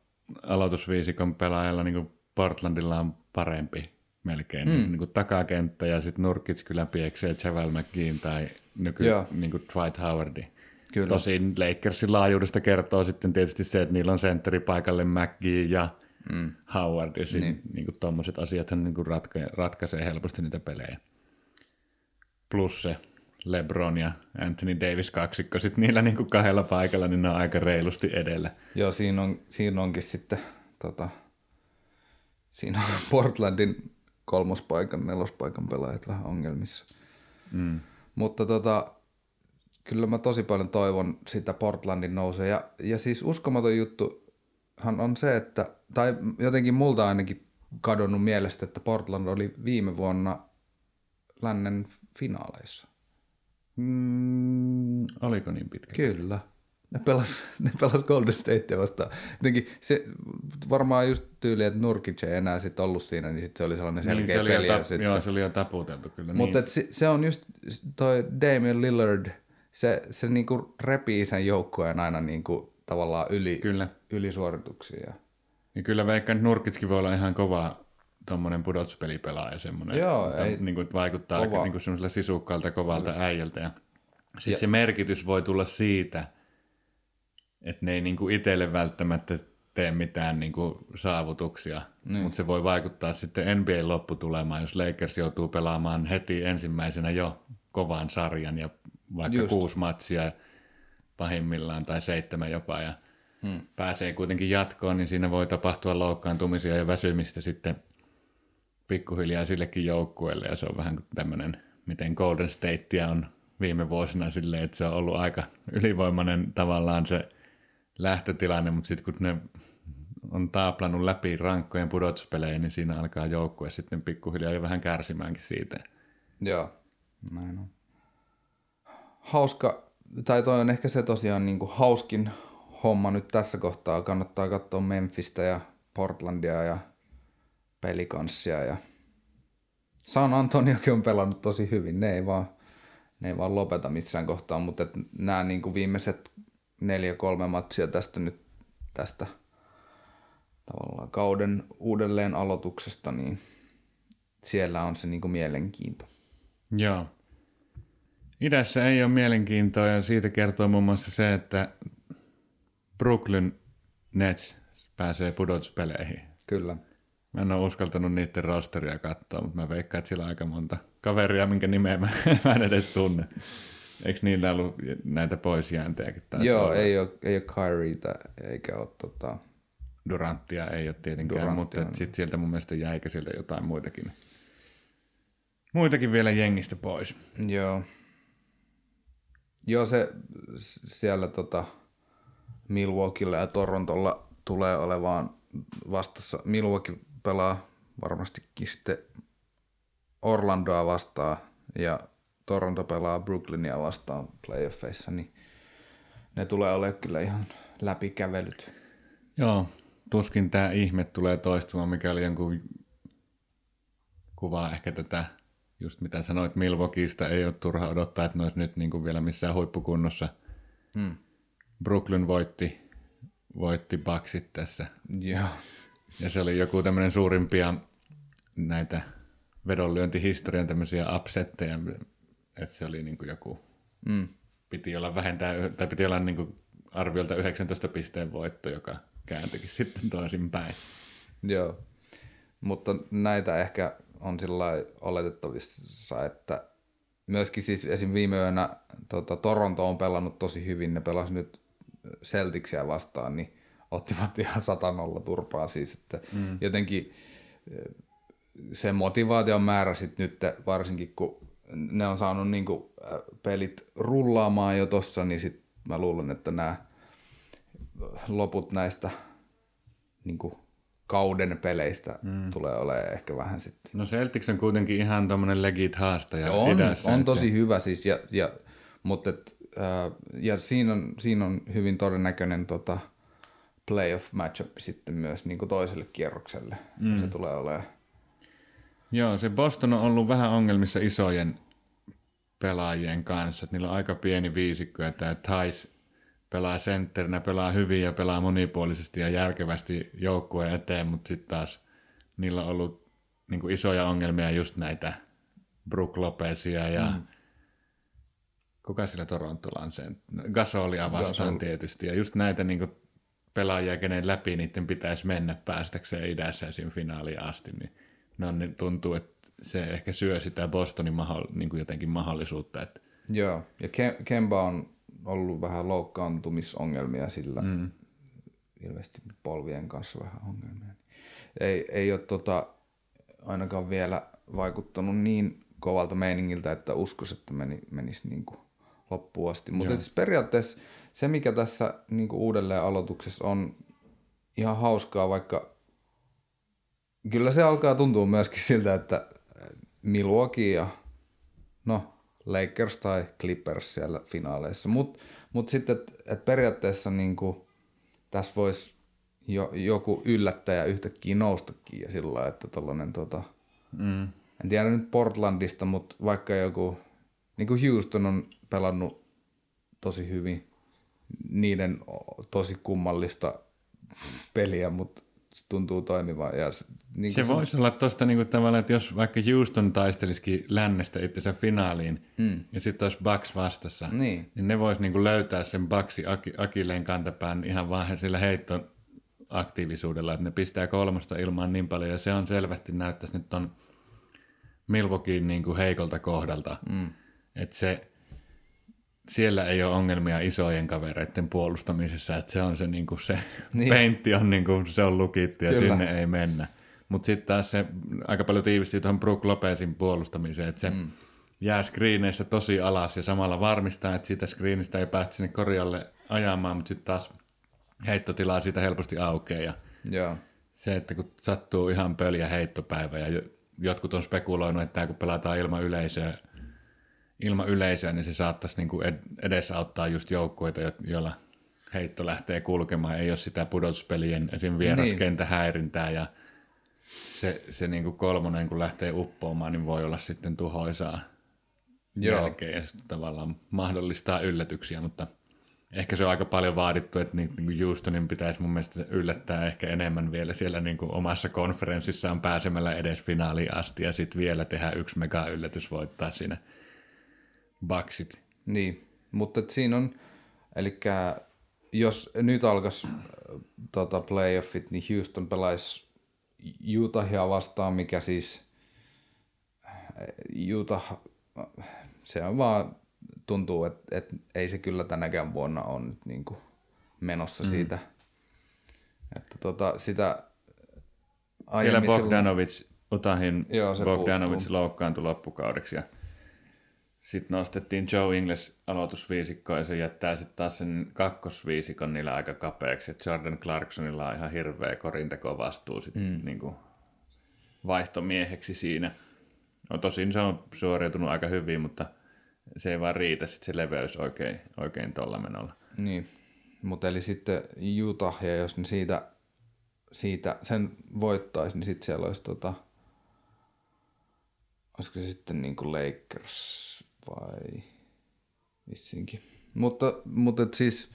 aloitusviisikon pelaajalla niin Portlandilla on parempi melkein. Mm. Niin kuin takakenttä ja sitten Nurkic kyllä pieksee Javel McGeein tai nyky, niin kuin Dwight Howardin. Kyllä. Tosin Lakersin laajuudesta kertoo sitten tietysti se, että niillä on sentteri paikalle McGee ja mm. Howard. Ja sitten niin. niin tuommoiset asiat niin ratka, ratkaisee helposti niitä pelejä. Plus se LeBron ja Anthony Davis kaksikko, sitten niillä niinku kahdella paikalla, niin ne on aika reilusti edellä. Joo, siinä, on, siinä onkin sitten, tota, siinä on Portlandin kolmospaikan, nelospaikan pelaajat vähän ongelmissa. Mm. Mutta tota, kyllä mä tosi paljon toivon sitä Portlandin nousee. Ja, ja siis uskomaton juttuhan on se, että, tai jotenkin multa ainakin kadonnut mielestä, että Portland oli viime vuonna lännen finaaleissa. Mm, oliko niin pitkä? Kyllä. Ne pelas, ne pelas Golden Statea vastaan. Jotenkin se varmaan just tyyli, että Nurkic ei enää sit ollut siinä, niin sit se oli sellainen selkeä niin, se oli peli. Jo tap- joo, se oli jo taputeltu kyllä. Mutta niin. se, se on just toi Damian Lillard, se, se niinku repii sen joukkueen aina niinku tavallaan yli, yli suorituksia. Ja kyllä vaikka Nurkickin voi olla ihan kovaa. Tuommoinen pudotuspelipelaaja, semmoinen, Joo, ei, niin kuin, vaikuttaa aika, niin kuin semmoisella sisukkaalta, kovalta Just. äijältä. Sitten se merkitys voi tulla siitä, että ne ei niin kuin itselle välttämättä tee mitään niin kuin saavutuksia, niin. mutta se voi vaikuttaa sitten N B A-lopputulemaan, jos Lakers joutuu pelaamaan heti ensimmäisenä jo kovan sarjan ja vaikka Just. kuusi matsia pahimmillaan tai seitsemän jopa ja hmm. pääsee kuitenkin jatkoon, niin siinä voi tapahtua loukkaantumisia ja väsymistä sitten pikkuhiljaa sillekin joukkueelle ja se on vähän kuin tämmöinen, miten Golden Statea on viime vuosina silleen, että se on ollut aika ylivoimainen tavallaan se lähtötilanne, mutta sitten kun ne on taaplannut läpi rankkojen pudotuspelejä, niin siinä alkaa joukkue sitten pikkuhiljaa jo vähän kärsimäänkin siitä. Joo, näin on. Hauska, tai toi on ehkä se tosiaan niin kuin hauskin homma nyt tässä kohtaa. Kannattaa katsoa Memphistä ja Portlandia ja Pelikanssia ja San Antoniakin on pelannut tosi hyvin. Ne ei vaan, ne ei vaan lopeta missään kohtaa, mutta nämä niin kuin viimeiset neljä kolme matsia tästä nyt tästä tavallaan kauden uudelleen aloituksesta, niin siellä on se niin kuin mielenkiinto. Joo. Idässä ei ole mielenkiintoa ja siitä kertoo muun muassa se, että Brooklyn Nets pääsee pudotuspeleihin. Kyllä. Mä en ole uskaltanut niiden rosteria katsoa, mutta mä veikkaan, että sillä on aika monta kaveria, minkä nimeä mä, mä en edes tunne. Eikö niillä ollut näitä poisjääntejäkin? Joo, ei ole, ei ole Kyrieta eikä ole tota... Duranttia ei ole tietenkään, Durantia, mutta niin. Sitten sieltä mun mielestä jäikö sieltä jotain muitakin. Muitakin vielä jengistä pois. Joo. Joo, se siellä tota Milwaukeella ja Torontolla tulee olevaan vastassa. Milwaukee pelaa varmastikin sitten Orlandoa vastaan ja Toronto pelaa Brooklynia vastaan playoffeissa, niin ne tulee olemaan kyllä ihan läpikävelyt. Joo, tuskin tämä ihme tulee toistumaan, mikä oli jonkun kuvaa ehkä tätä, just mitä sanoit Milwaukeesta, ei ole turha odottaa, että ne olisi nyt niin kuin vielä missään huippukunnossa. Hmm. Brooklyn voitti, voitti Bucksit tässä. Joo. Ja se oli joku tämmöinen suurimpia näitä vedonlyöntihistorian tämmöisiä upsetteja, että se oli niin kuin joku, hmm. piti olla vähentää, tai piti olla niin kuin arviolta yhdeksäntoista pisteen voitto, joka kääntyikin sitten toisinpäin. Joo, mutta näitä ehkä on sillain oletettavissa, että myöskin siis esim. Viime yönä tota, Toronto on pelannut tosi hyvin, ne pelasi nyt Celticsia vastaan, niin ottivat ihan sata nolla turpaa siis, että mm. jotenkin se motivaation määrä sitten nyt varsinkin, kun ne on saanut niinku pelit rullaamaan jo tossa, niin sitten mä luulen, että nämä loput näistä niinku kauden peleistä mm. tulee olemaan ehkä vähän sitten. No Celtics on kuitenkin ihan tommonen legit haastaja on, idässä. On tosi se... hyvä siis, ja, ja, mutta et, äh, ja siinä, on, siinä on hyvin todennäköinen tota, playoff matchup sitten myös niin kuin toiselle kierrokselle. Mm. Se tulee olemaan. Joo, se Boston on ollut vähän ongelmissa isojen pelaajien kanssa. Niillä on aika pieni viisikko, ja tämä Thais pelaa sentterinä, pelaa hyvin ja pelaa monipuolisesti ja järkevästi joukkueen eteen, mutta sitten taas niillä on ollut niin kuin isoja ongelmia just näitä Brook Lopesia ja mm. kuka sillä Torontolla on sen? Gasolia vastaan Gasol. Tietysti ja just näitä niin kuin pelaajia, kenen läpi niiden pitäisi mennä päästäkseen idässä siinä finaaliin asti, niin ne on, niin tuntuu, että se ehkä syö sitä Bostonin maho- niin kuin jotenkin mahdollisuutta. Että... Joo, ja Kem- Kemba on ollut vähän loukkaantumisongelmia sillä, mm. ilmeisesti polvien kanssa vähän ongelmia. Ei, ei ole tota, ainakaan vielä vaikuttanut niin kovalta meiningiltä, että uskoisi, että meni, menisi niin kuin loppuun asti. Mutta siis periaatteessa se, mikä tässä niin kuin uudelleen aloituksessa on ihan hauskaa, vaikka kyllä se alkaa tuntua myöskin siltä, että Milwaukee ja no, Lakers tai Clippers siellä finaaleissa, mutta mut sitten et, et periaatteessa niinku, tässä voisi jo, joku yllättäjä yhtäkkiä noustakin ja sillä lailla, että tollainen, tota, mm. en tiedä nyt Portlandista, mutta vaikka joku, niinku Houston on pelannut tosi hyvin niiden tosi kummallista peliä, mutta se tuntuu toimiva. Ja niin se, se voisi olla tuosta niin tavallaan, että jos vaikka Houston taistelisikin lännestä itsensä finaaliin mm. ja sitten olisi Bucks vastassa, niin, niin ne vois niin löytää sen Bucksin akilleen kantapään ihan vaan sillä heitton aktiivisuudella, että ne pistää kolmosta ilmaan niin paljon ja se on selvästi näyttäisi nyt on Milwaukeein niin heikolta kohdalta, mm. että se siellä ei ole ongelmia isojen kavereiden puolustamisessa, että se on se, niin kuin se niin. Peintti on, niin kuin se on lukittu ja kyllä. Sinne ei mennä. Mutta sitten taas se aika paljon tiivistyy tuohon Brook Lopesin puolustamiseen, että se mm. jää screeneissä tosi alas ja samalla varmistaa, että siitä screenistä ei päästä sinne korjalle ajamaan, mutta sitten taas heittotilaa siitä helposti aukeaa. Ja joo. Se, että kun sattuu ihan pöljä heittopäivä ja jotkut on spekuloinut, että kun pelataan ilman yleisöä, ilman yleisöä niin se saattaisi niin kuin edesauttaa just joukkueita, joilla heitto lähtee kulkemaan. Ei ole sitä pudotuspelien esim. Vieraskentähäirintää ja se, se niin kuin kolmonen kun lähtee uppoamaan, niin voi olla sitten tuhoisaa joo. jälkeen ja tavallaan mahdollistaa yllätyksiä, mutta ehkä se on aika paljon vaadittu, että Houstonin pitäisi mun mielestä yllättää ehkä enemmän vielä siellä niin kuin omassa konferenssissaan pääsemällä edes finaaliin asti ja sitten vielä tehdä yksi mega yllätys voittaa siinä Bucksit. Niin, mutta siinä on, eli jos nyt alkaisi tota, playoffit, niin Houston pelaisi Utahia vastaan, mikä siis Utah, se on vaan tuntuu, että et ei se kyllä tänäkään vuonna ole nyt niinku menossa mm. siitä. Että tota, sitä siellä Bogdanovich, Utahin Bogdanovich loukkaantui loppukaudeksi ja sitten nostettiin Joe Ingles aloitusviisikkoon ja se jättää sitten taas sen kakkosviisikon niillä aika kapeaksi. Et Jordan Clarksonilla on ihan hirveä korintekovastuu sit mm. niinku vaihtomieheksi siinä. No, tosin se on suoriutunut aika hyvin, mutta se ei vaan riitä sit se leveys oikein, oikein tuolla menolla. Niin, mutta eli sitten Utah, ja jos ne siitä, siitä sen voittaisi, niin sitten siellä olisi tota, olisiko se sitten niin kuin Lakers vai vissinkin. Mutta, mutta et siis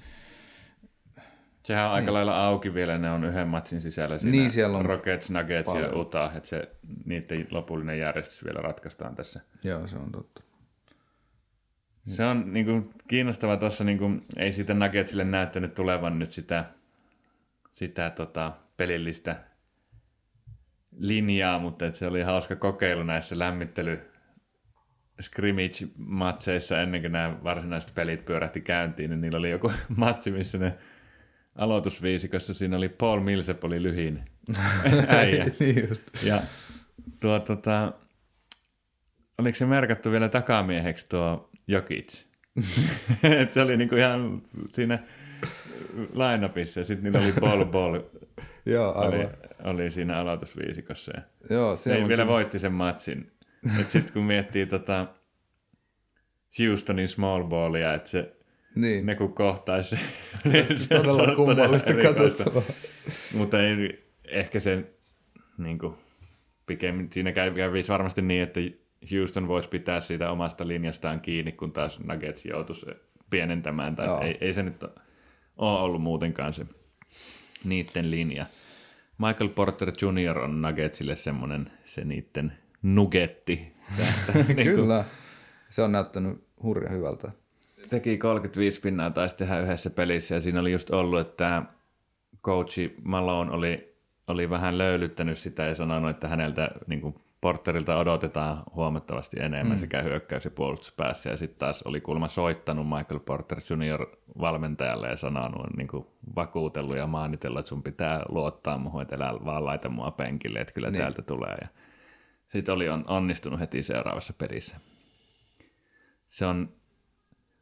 sehän on niin aika lailla auki vielä, ne on yhden matsin sisällä siinä. Niin, siellä on Rockets, Nuggets paljon. Ja Utah, että se, niiden lopullinen järjestys vielä ratkaistaan tässä. Joo, se on totta. Se on niin kuin kiinnostavaa tuossa, niin kuin ei siitä Nuggetsille näyttänyt tulevan nyt sitä, sitä tota, pelillistä linjaa, mutta et se oli hauska kokeilu näissä lämmittely scrimmage-matseissa ennen kuin nämä varsinaiset pelit pyörähti käyntiin, niin niillä oli joku matsi, missä ne aloitusviisikossa siinä oli Paul Millsap oli lyhin äijä. Ja tuo tota, oliko se merkattu vielä takamieheksi tuo Jokic. Et se oli niinku ihan siinä line-upissa ja sitten niillä oli Ball Ball. Joo, aivan. Oli, oli siinä aloitusviisikossa. Joo, se ei vielä voitti sen matsin. Et sitten kun miettii tota Houstonin small ballia, että se niin. Ne kun kohtaisi. Se on todella kummallista katsottavaa. Mutta ei, ehkä se niinku, pikemmin, siinä kävisi varmasti niin, että Houston voisi pitää siitä omasta linjastaan kiinni, kun taas Nuggets joutuisi pienentämään. Tai ei, ei se nyt ole ollut muutenkaan se niiden linja. Michael Porter junior on Nuggetsille semmoinen se niiden nugetti. Niin kyllä, se on näyttänyt hurja hyvältä. Teki kolmekymmentäviisi pinnaa, taisi tehdä yhdessä pelissä ja siinä oli just ollut, että coachi Malone oli, oli vähän löylyttänyt sitä ja sanonut, että häneltä niin kuin Porterilta odotetaan huomattavasti enemmän mm. sekä hyökkäys- ja puolustuspäässä. Ja sitten taas oli kuulemma soittanut Michael Porter junior valmentajalle ja sanonut, niin kuin vakuutellut ja maanitellut, että sun pitää luottaa muhun, että älä vaan laita mua penkille, että kyllä niin. Täältä tulee. Ja sitten oli onnistunut heti seuraavassa pelissä. Se on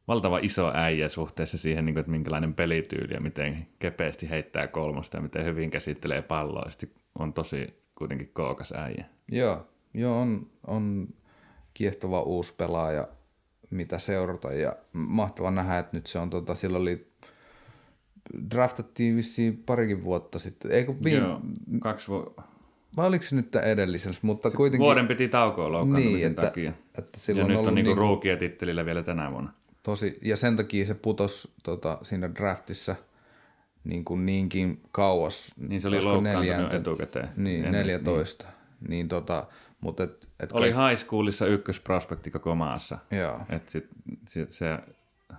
valtava iso äijä suhteessa siihen, että minkälainen pelityyli ja miten kepeästi heittää kolmosta ja miten hyvin käsittelee palloa. Sitten on tosi kuitenkin kookas äijä. Joo, joo on, on kiehtova uusi pelaaja, mitä seurata ja mahtava nähdä, että nyt se on, tota, silloin oli, draftattiin vissiin parikin vuotta sitten. Eikö viime, joo, kaksi vuotta. Vai oliko se nyt edellisessä, mutta se kuitenkin vuoden piti taukoa loukkaantumisen niin, että, takia. Että ja nyt on niinku ruukia tittelillä vielä tänä vuonna. Tosi, ja sen takia se putosi tota, siinä draftissa niin kuin niinkin kauas. Niin se oli loukkaantunut etukäteen. Niin, neljätoista. Niin. Niin tota, mut et, et oli kai high schoolissa ykkösprospekti koko maassa. Et sit, sit se,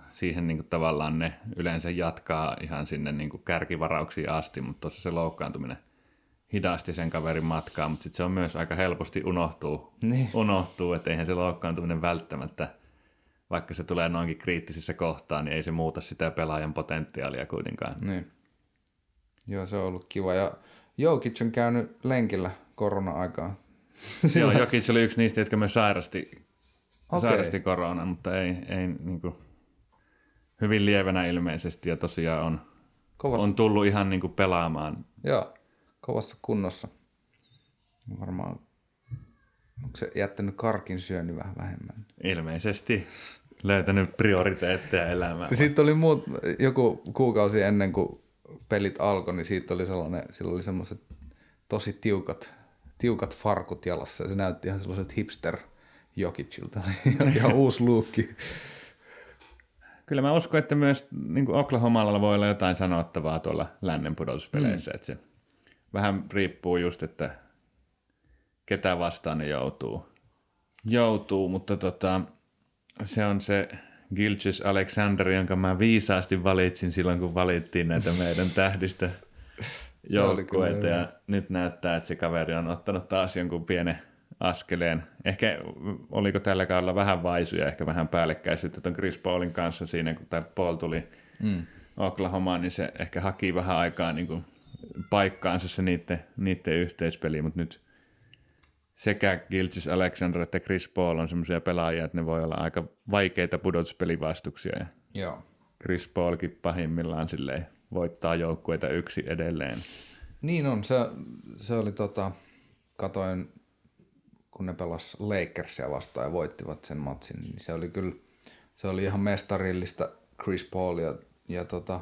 siihen niinku tavallaan ne yleensä jatkaa ihan sinne niinku kärkivarauksiin asti, mutta tuossa se loukkaantuminen hidasti sen kaverin matkaa, mutta sit se on myös aika helposti unohtuu, niin. unohtuu että eihän se loukkaantuminen välttämättä, vaikka se tulee noinkin kriittisissä kohtaan, niin ei se muuta sitä pelaajan potentiaalia kuitenkaan. Niin. Joo, se on ollut kiva. Ja Jokic on käynyt lenkillä korona-aikaan. Joo, Jokic oli yksi niistä, jotka myös sairasti okay. sairasti korona, mutta ei, ei niin kuin, hyvin lievänä ilmeisesti ja tosiaan on, on tullut ihan niin kuin pelaamaan. Joo, kovassa kunnossa. Varmaan, onko se jättänyt karkin syöni vähän vähemmän? Ilmeisesti löytänyt prioriteetteja elämään. Sitten oli muut, joku kuukausi ennen kuin pelit alkoi, niin siitä oli sellainen, sillä oli sellaiset tosi tiukat, tiukat farkut jalassa ja se näytti ihan sellaiset hipster Jokicilta. Ihan uusi luukki. Kyllä mä uskon, että myös niin Oklahomalla voi olla jotain sanottavaa tuolla lännen pudotuspeleissä. Mm. Että se vähän riippuu just, että ketä vastaan ne joutuu. Joutuu, mutta tota, se on se Gilgeous Alexander, jonka mä viisaasti valitsin silloin, kun valittiin näitä meidän tähdistä joukkueita. Ja nyt näyttää, että se kaveri on ottanut taas jonkun pienen askeleen. Ehkä oliko tällä kaudella vähän vaisuja, ehkä vähän päällekkäisyyttä tuon Chris Paulin kanssa siinä, kun tämä Paul tuli mm. Oklahomaan, niin se ehkä haki vähän aikaa niin kuin paikkaansa se niiden, niiden yhteispeli, mutta nyt sekä Gilgeous Alexander että Chris Paul on semmoisia pelaajia, että ne voi olla aika vaikeita pudotuspelivastuksia. Ja joo. Chris Paulkin pahimmillaan silleen voittaa joukkueita yksi edelleen. Niin on, se, se oli tota, katoin kun ne pelasi Lakersia vastaan ja voittivat sen matsin, niin se oli kyllä, se oli ihan mestarillista Chris Paul ja, ja tota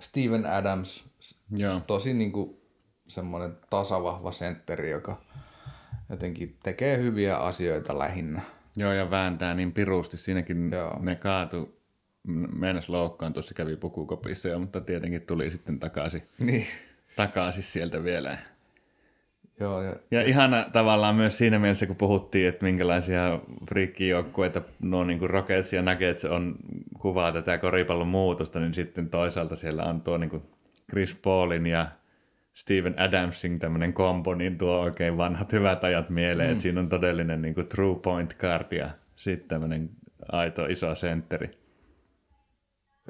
Steven Adams, joo. tosi niinku semmoinen tasavahva sentteri, joka jotenkin tekee hyviä asioita lähinnä. Joo, ja vääntää niin pirusti. Siinäkin joo. ne kaatu meinas loukkaan, tuossa kävi pukukopissa jo, mutta tietenkin tuli sitten takaisin, niin. takaisin sieltä vielä. Joo, ja, ja ihana tavallaan myös siinä mielessä, kun puhuttiin, että minkälaisia friikkijoukkueita nuo niin Rockets ja Nuggets on kuvaa tätä koripallon muutosta, niin sitten toisaalta siellä on tuo niin kuin Chris Paulin ja Steven Adamsin tämmöinen kombo, niin tuo oikein vanhat hyvät ajat mieleen, mm. että siinä on todellinen niin kuin true point guard ja sitten tämmöinen aito iso sentteri.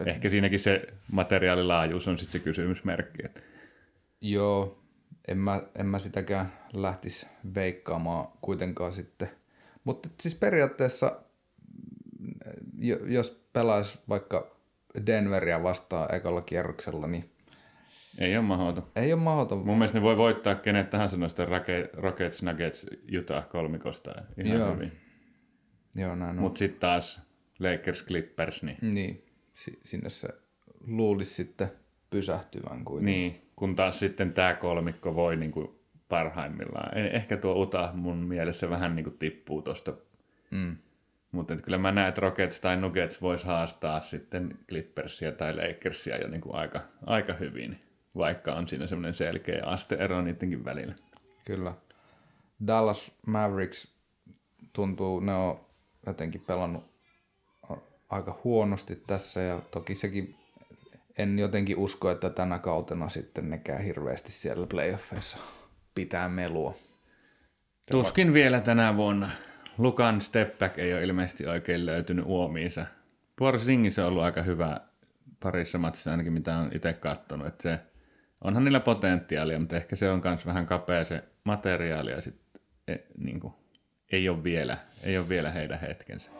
Et... Ehkä siinäkin se materiaalilaajuus on sitten se kysymysmerkki. Että... Joo. En mä, en mä sitäkään lähtisi veikkaamaan kuitenkaan sitten. Mutta siis periaatteessa, jos pelaisi vaikka Denveria vastaan ekalla kierroksella, niin... Ei ole mahdoton. Ei ole mahdoton. Mun mielestä ne voi voittaa kenet tahansa noista Rockets, Nuggets, Utah kolmikosta ihan joo. hyvin. Joo, näin on. Mut sit taas Lakers, Clippers, niin... Niin, sinne se luulisi sitten pysähtyvän kuitenkin. Niin. Kun taas sitten tämä kolmikko voi niin kuin parhaimmillaan. Ehkä tuo Utah mun mielessä vähän niin kuin tippuu tuosta. Mm. Mutta kyllä mä näen, että Rockets tai Nuggets voisi haastaa sitten Clippersia tai Lakersia jo niin kuin aika, aika hyvin, vaikka on siinä semmoinen selkeä asteero niidenkin välillä. Kyllä. Dallas Mavericks tuntuu, ne on jotenkin pelannut aika huonosti tässä ja toki sekin... En jotenkin usko, että tänä kautena sitten nekään hirveästi siellä playoffeissa pitää melua. Tuskin vaikka... vielä tänä vuonna. Lukan stepback ei ole ilmeisesti oikein löytynyt uomiinsa. Porzingissä on ollut aika hyvä parissa matsissa ainakin, mitä on itse katsonut. Että se, onhan niillä potentiaalia, mutta ehkä se on myös vähän kapea se materiaali ja sit, e, niin kuin, ei ole vielä, ei ole vielä heidän hetkensä.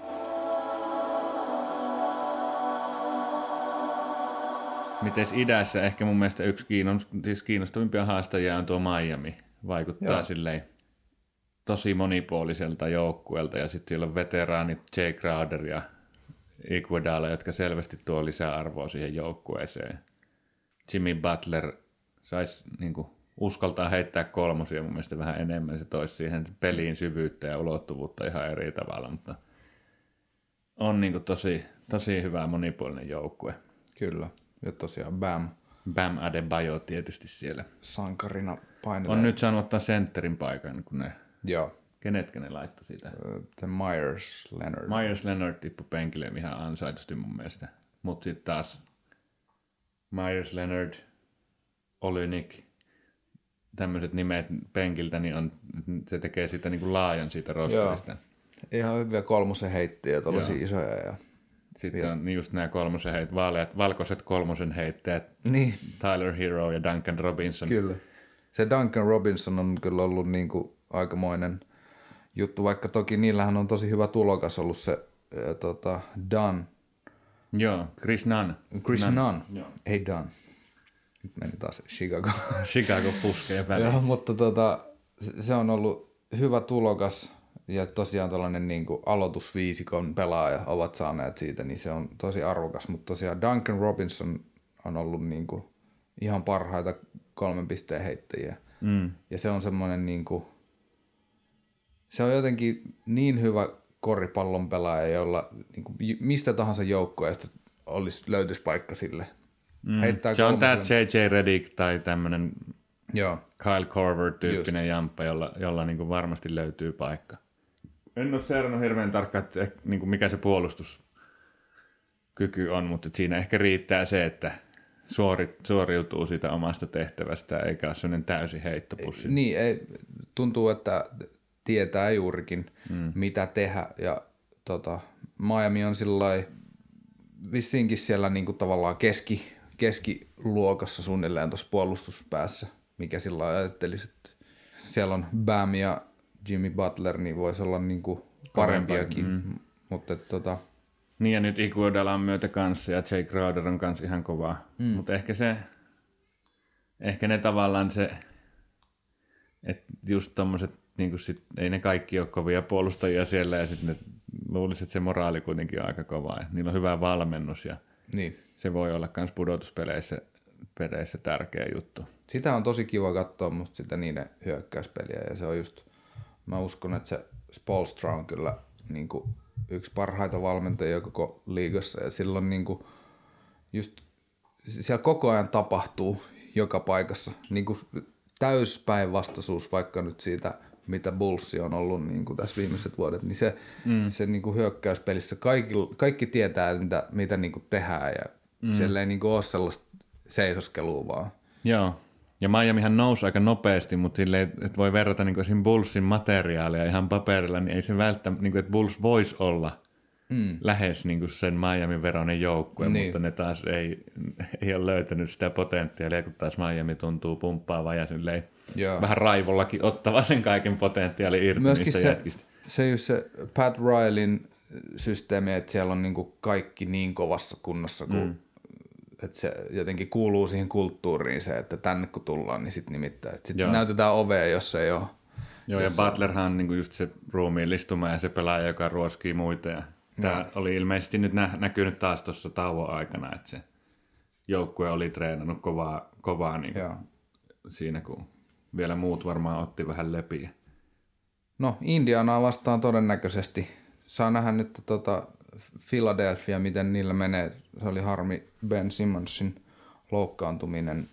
Mites idässä ehkä mun mielestä yksi kiinnostavimpia haastajia on tuo Miami. Vaikuttaa joo. silleen tosi monipuoliselta joukkueelta ja sitten siellä on veteraanit Jay Crowder ja Iguodala, jotka selvästi tuo lisää arvoa siihen joukkueeseen. Jimmy Butler saisi niinku uskaltaa heittää kolmosia mun mielestä vähän enemmän. Se toisi siihen peliin syvyyttä ja ulottuvuutta ihan eri tavalla, mutta on niinku tosi, tosi hyvä monipuolinen joukkue. Kyllä. Ja tosiaan Bam. Bam Adebayo tietysti siellä. Sankarina painelee. On nyt saanut ottaa sentterin paikan, kun ne... Joo. Kenetkä ne laittoi sitä? The Myers Leonard. Myers Leonard tippui penkille ihan ansaitusti mun mielestä. Mut sit taas Myers Leonard, Olynyk, tämmöset nimet penkiltä, niin on, se tekee siitä niinku laajan siitä rosterista. Joo. Ihan hyviä kolmosen heittiä, tollaisia isoja ja... Sitten on just nämä kolmosen heit, vaaleat, valkoiset kolmosen heittäjät, niin. Tyler Hero ja Duncan Robinson. Kyllä. Se Duncan Robinson on kyllä ollut niin kuin aikamoinen juttu, vaikka toki niillähän on tosi hyvä tulokas ollut se äh, tota, Dunn. Joo, Chris Dunn. Chris Dunn, Dunn. Joo. Ei Dunn. Nyt meni taas Chicago. Chicago puskee väliin. Joo, mutta tota, se on ollut hyvä tulokas ja tosiaan tällainen niin kuin aloitusviisikon pelaaja ovat saaneet siitä, niin se on tosi arvokas. Mutta tosiaan Duncan Robinson on ollut niin kuin ihan parhaita kolmen pisteen heittäjiä. Mm. Ja se on semmoinen niin kuin, se on jotenkin niin hyvä koripallon pelaaja, jolla niin kuin mistä tahansa joukkueesta olisi löytyisi paikka sille. Mm. Se on tämä J J Redick tai tämmöinen Kyle Korver-tyyppinen jamppa, jolla, jolla niin kuin varmasti löytyy paikka. En ole seurannut hirveän tarkkaan, että niin kuin mikä se puolustuskyky on, mutta siinä ehkä riittää se, että suori, suoriutuu siitä omasta tehtävästä eikä ole sellainen täysi heittopussi. Ei, niin, ei, tuntuu, että tietää juurikin, mm. mitä tehdä. Ja, tota, Miami on sillai, vissiinkin siellä niinku tavallaan keski, keskiluokassa suunnilleen tuossa puolustuspäässä, mikä sillä ajattelisi, että siellä on Bam ja Jimmy Butler, niin voisi olla niinku parempiakin. Mm. Mutta, tota... Niin ja nyt Iguodala on myötä kanssa ja Jay Crowder on kanssa ihan kovaa. Mm. Mutta ehkä se, ehkä ne tavallaan se, että just tommoset niin kuin sit, ei ne kaikki ole kovia puolustajia siellä ja sitten luulisin, että se moraali kuitenkin on aika kova. Ja niillä on hyvä valmennus ja niin. Se voi olla myös pudotuspeleissä peleissä tärkeä juttu. Sitä on tosi kiva katsoa, mutta sitä niiden hyökkäyspeliä ja se on just, mä uskon, että se Spoelstra on kyllä niin kuin yksi parhaita valmentajia koko liigassa ja silloin niin kuin just siellä koko ajan tapahtuu joka paikassa niin kuin täyspäinvastaisuus vaikka nyt siitä mitä Bullsi on ollut niin kuin tässä viimeiset vuodet, niin se, mm. se niin kuin hyökkäyspelissä kaikki, kaikki tietää, mitä, mitä niin kuin tehdään ja mm. siellä ei niin kuin ole sellaista seisoskelua vaan. Joo, ja Miamihan nousi aika nopeasti, mutta silleen, että voi verrata niin kuin esimerkiksi Bullsin materiaalia ihan paperilla, niin ei se välttämättä, niin kuin, että Bulls voisi olla mm. lähes niin kuin sen Miamin veroinen joukkue, niin. Mutta ne taas ei, ei ole löytänyt sitä potentiaalia, kun taas Miami tuntuu pumppaavaa ja silleen, joo. Vähän raivollakin ottava sen kaiken potentiaalin irti niistä jätkistä. Se just se Pat Rilin systeemi, että siellä on niinku kaikki niin kovassa kunnossa, kun, mm. että se jotenkin kuuluu siihen kulttuuriin se, että tänne kun tullaan, niin sitten nimittäin. Sitten näytetään ovea, jos ei ole. Joo, jos ja Butlerhan on niinku just se ruumiillistuma ja se pelaaja, joka ruoskii muita. Ja tämä no. oli ilmeisesti nyt nä- näkynyt taas tuossa tauon aikana, että se joukkue oli treenannut kovaa, kovaa niin siinä kun... Vielä muut varmaan otti vähän lepiä. No, Indianaa vastaan todennäköisesti. Saa nähdä nyt tuota Philadelphia, miten niillä menee. Se oli harmi Ben Simmonsin loukkaantuminen.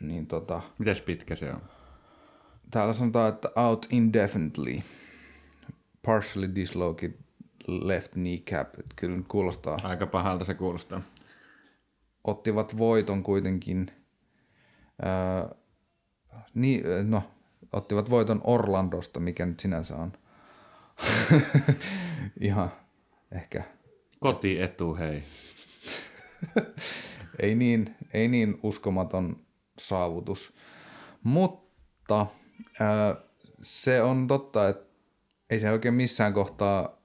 Niin, tota... Mites pitkä se on? Täällä sanotaan, että out indefinitely. Partially dislocated left kneecap. Et kyllä nyt kuulostaa. Aika pahalta se kuulostaa. Ottivat voiton kuitenkin. Öö... Niin, no, ottivat voiton Orlandosta, mikä nyt sinänsä on ihan ehkä... Kotietu, hei. ei, niin, ei niin uskomaton saavutus. Mutta äh, se on totta, että ei se oikein missään kohtaa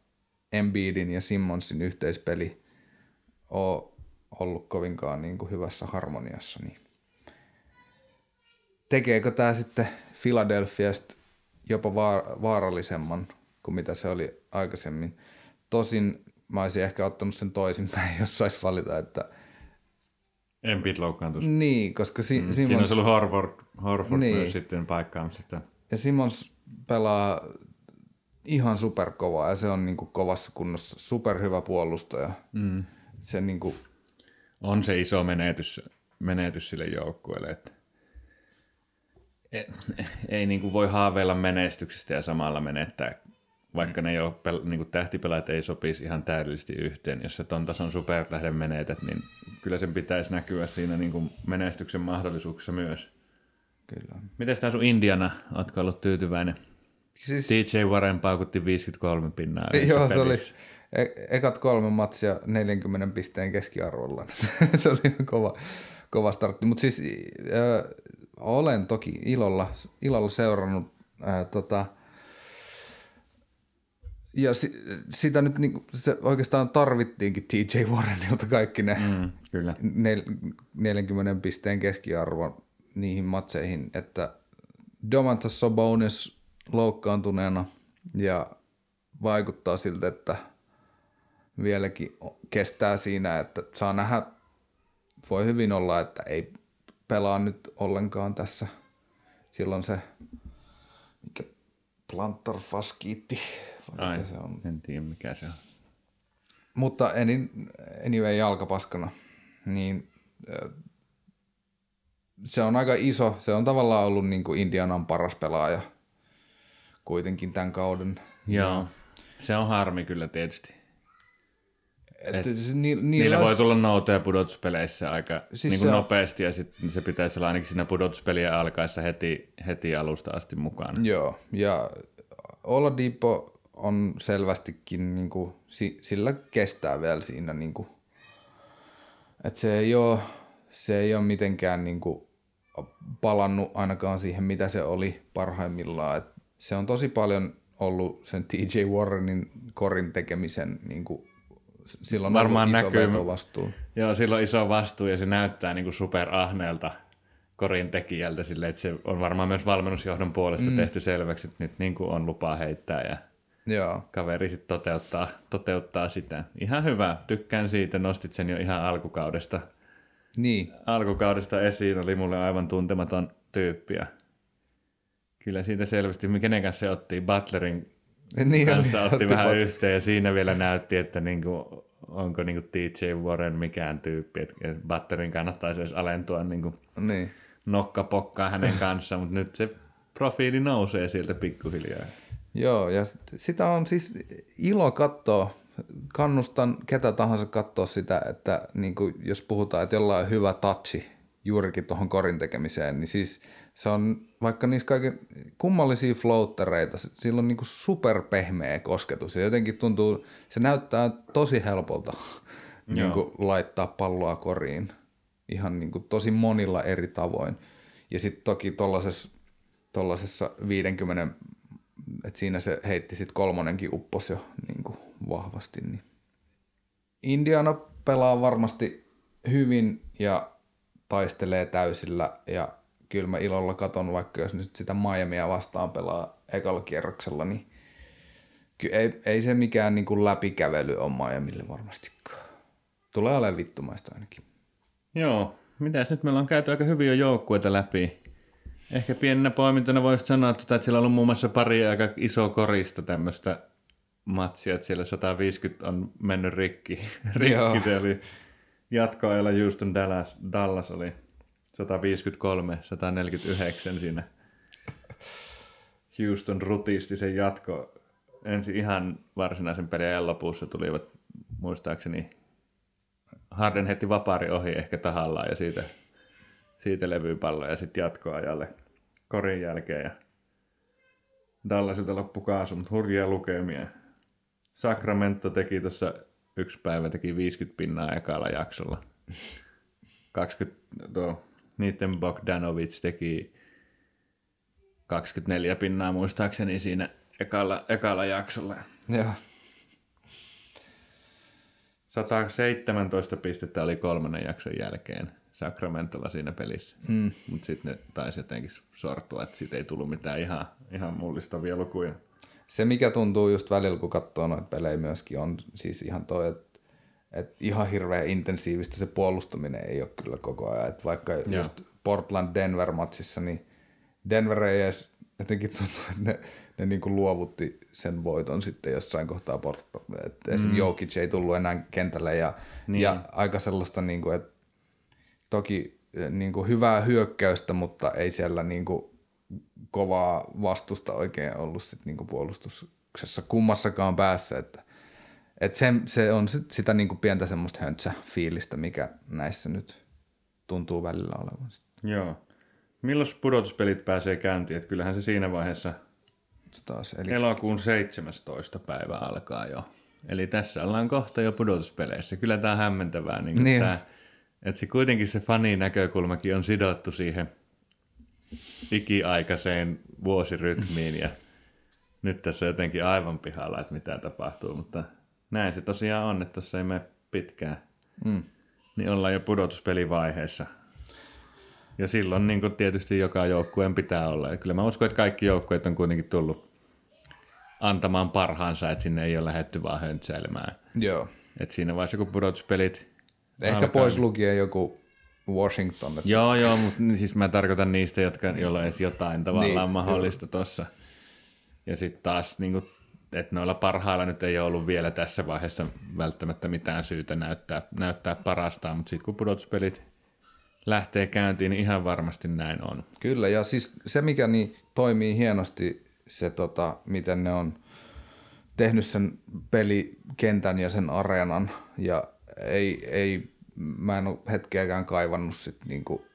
Embiidin ja Simmonsin yhteispeli ole ollut kovinkaan niin kuin hyvässä harmoniassa, niin... Tekeekö tämä sitten Philadelphiasta jopa vaarallisemman kuin mitä se oli aikaisemmin? Tosin mä olisin ehkä ottanut sen toisinpäin, jos sais valita, että... Embiid loukkaantuisi. Niin, koska si- mm. Simmons... Siinä on ollut Horford, Horford niin. Myös sitten paikkaamista. Ja Simmons pelaa ihan superkovaa ja se on niin kuin kovassa kunnossa superhyvä puolustaja. Mm. Se niin kuin... On se iso menetys, menetys sille joukkueelle, että... Ei, ei niin kuin voi haaveilla menestyksestä ja samalla menettää, vaikka ne jo pel- niin kuin tähtipelät ei sopisi ihan täydellisesti yhteen. Jos se ton tason supertähden menetät, niin kyllä sen pitäisi näkyä siinä niin kuin menestyksen mahdollisuuksissa myös. Kyllä. Mites tää sun Indiana? Ootko ollut tyytyväinen? Siis... T J Warren paukutti viisikymmentäkolme pinnaa. Joo, se oli e- ekat kolme matsia neljänkymmenen pisteen keskiarvolla. Se oli kova, kova startti. Mutta siis... Äh... Olen toki ilolla, ilolla seurannut ää, tota, Ja si- sitä nyt niinku, se oikeastaan tarvittiinkin T J. Warrenilta kaikki ne mm, kyllä. Nel- neljänkymmenen pisteen keskiarvon niihin matseihin, että Domantas Sabonis loukkaantuneena ja vaikuttaa siltä, että vieläkin kestää siinä, että saa nähdä, voi hyvin olla, että ei pelaa nyt ollenkaan tässä. Silloin se, mikä plantarfaskiitti. Ai, se on. En tiedä mikä se on. Mutta anyway jalkapaskana, niin se on aika iso, se on tavallaan ollut niin kuin Indianan paras pelaaja kuitenkin tämän kauden. Joo, ja se on harmi kyllä tietysti. Et, et, se, ni, niillä olisi voi tulla noutoja pudotuspeleissä aika siis niin kuin nopeasti, ja sitten se pitäisi olla ainakin siinä pudotuspeliä alkaessa heti, heti alusta asti mukana. Joo, ja Oladipo on selvästikin, niin kuin, sillä kestää vielä siinä. Niin kuin, että se ei ole, se ei ole mitenkään niin kuin palannut ainakaan siihen, mitä se oli parhaimmillaan. Et se on tosi paljon ollut sen T J. Warrenin korin tekemisen niin kuin, silloin varmaan iso näkyy, vetovastuu. Joo, silloin iso vastuu ja se näyttää niin kuin superahneelta korin tekijältä sille, että se on varmaan myös valmennusjohdon puolesta mm. tehty selväksi, että nyt niin kuin on lupaa heittää ja joo. Kaveri sitten toteuttaa, toteuttaa sitä. Ihan hyvä, tykkään siitä, nostit sen jo ihan alkukaudesta. Niin. Alkukaudesta esiin oli mulle aivan tuntematon tyyppi ja kyllä siitä selvästi, kenen kanssa se otti Butlerin niin, kanssa otti, otti vähän Butler. Yhteen ja siinä vielä näytti, että niinku, onko niinku T J. Warren mikään tyyppi, että Butlerin kannattaisi edes alentua niinku niin. Nokkapokkaa hänen kanssaan, mutta nyt se profiili nousee sieltä pikkuhiljaa. Joo, ja sitä on siis ilo katsoa. Kannustan ketä tahansa katsoa sitä, että niin kuin jos puhutaan, että jollain on hyvä touchi juurikin tuohon korin tekemiseen, niin siis se on vaikka niissä kaiken kummallisia floattereita, sillä on niin kuin superpehmeä kosketus ja jotenkin tuntuu, se näyttää tosi helpolta niin kuin laittaa palloa koriin ihan niin kuin tosi monilla eri tavoin. Ja sitten toki tuollaisessa tollasessa viidenkymmenen, että siinä se heitti sitten kolmonenkin uppos jo niin kuin vahvasti. Niin. Indiana pelaa varmasti hyvin ja taistelee täysillä ja kyllä mä ilolla katon, vaikka jos nyt sitä Miamia vastaan pelaa ekalla kierroksella, niin kyllä ei, ei se mikään niin kuin läpikävely on Miamille varmastikaan. Tulee olemaan vittumaista ainakin. Joo, mitäs nyt meillä on käyty aika hyviä joukkueita läpi. Ehkä pienenä poimintana voisi sanoa, että siellä on ollut muun muassa pari aika iso korista tämmöistä matsia, että siellä sata viisikymmentä on mennyt rikki. Rikki se oli jatkoajalla Houston Dallas, Dallas oli sata viisikymmentäkolme sata neljäkymmentäyhdeksän siinä. Houston rutisti sen jatko. Ensin ihan varsinaisen pelin lopussa tulivat muistaakseni Harden heti vapaari ohi ehkä tahallaan ja siitä, siitä levypallo ja sitten jatkoajalle korin jälkeen. Ja Dallasilta loppu kaasu, mutta hurjia lukemia. Sacramento teki tuossa yksi päivä teki viisikymmentä pinnaa ekalla jaksolla. kaksikymmentä, tuo, niiden Bogdanovich teki kaksikymmentäneljä pinnaa muistaakseni siinä ekalla, ekalla jaksolla. Joo. sata seitsemäntoista pistettä oli kolmannen jakson jälkeen Sacramentolla siinä pelissä, mm. mutta sitten ne taisi jotenkin sortua, että siitä ei tullut mitään ihan, ihan mullistavia lukuja. Se mikä tuntuu just välillä, kun katsoo noita pelejä myöskin, on siis ihan toi, että et ihan hirveän intensiivistä se puolustaminen ei ole kyllä koko ajan. Et vaikka joo. Just Portland-Denver-matsissa, niin Denver ei edes jotenkin tuntuu, että ne, ne niin kuin luovutti sen voiton sitten jossain kohtaa. Port- et mm. Esimerkiksi Jokic ei tullut enää kentälle ja, niin. Ja aika sellaista, niin kuin, että toki niin kuin hyvää hyökkäystä, mutta ei siellä niin kuin kovaa vastusta oikein ollut sit niin kuin puolustuksessa kummassakaan päässä, että et se, se on sit sitä niinku pientä semmoista höntsäfiilistä, mikä näissä nyt tuntuu välillä olevan. Joo. Milloin pudotuspelit pääsee käyntiin? Et kyllähän se siinä vaiheessa taas, eli elokuun seitsemästoista päivä alkaa jo. Eli tässä ollaan kohta jo pudotuspeleissä. Kyllä tämä on hämmentävää. Niin niin. Tää, et se kuitenkin se faninäkökulmakin on sidottu siihen ikiaikaiseen vuosirytmiin ja nyt tässä jotenkin aivan pihalla, että mitä tapahtuu, mutta näin se tosiaan on, että tuossa ei mene pitkään. Mm. Niin ollaan jo pudotuspelivaiheessa. Ja silloin niin kuin tietysti joka joukkueen pitää olla. Ja kyllä mä uskon, että kaikki joukkueet on kuitenkin tullut antamaan parhaansa, että sinne ei ole lähdetty vaan höntsäilemään. Joo. Että siinä vaiheessa, kun pudotuspelit ehkä alkaa, pois lukien joku Washington. Että... Joo, joo, mutta siis mä tarkoitan niistä, jotka, joilla on edes jotain tavallaan niin, mahdollista tuossa. Ja sitten taas, niin että noilla parhailla nyt ei ole ollut vielä tässä vaiheessa välttämättä mitään syytä näyttää, näyttää parastaan, mutta sitten kun pudotuspelit lähtee käyntiin, niin ihan varmasti näin on. Kyllä, ja siis se mikä niin toimii hienosti, se tota, miten ne on tehnyt sen pelikentän ja sen areenan, ja ei, ei, mä en ole hetkeäkään kaivannut sit niinku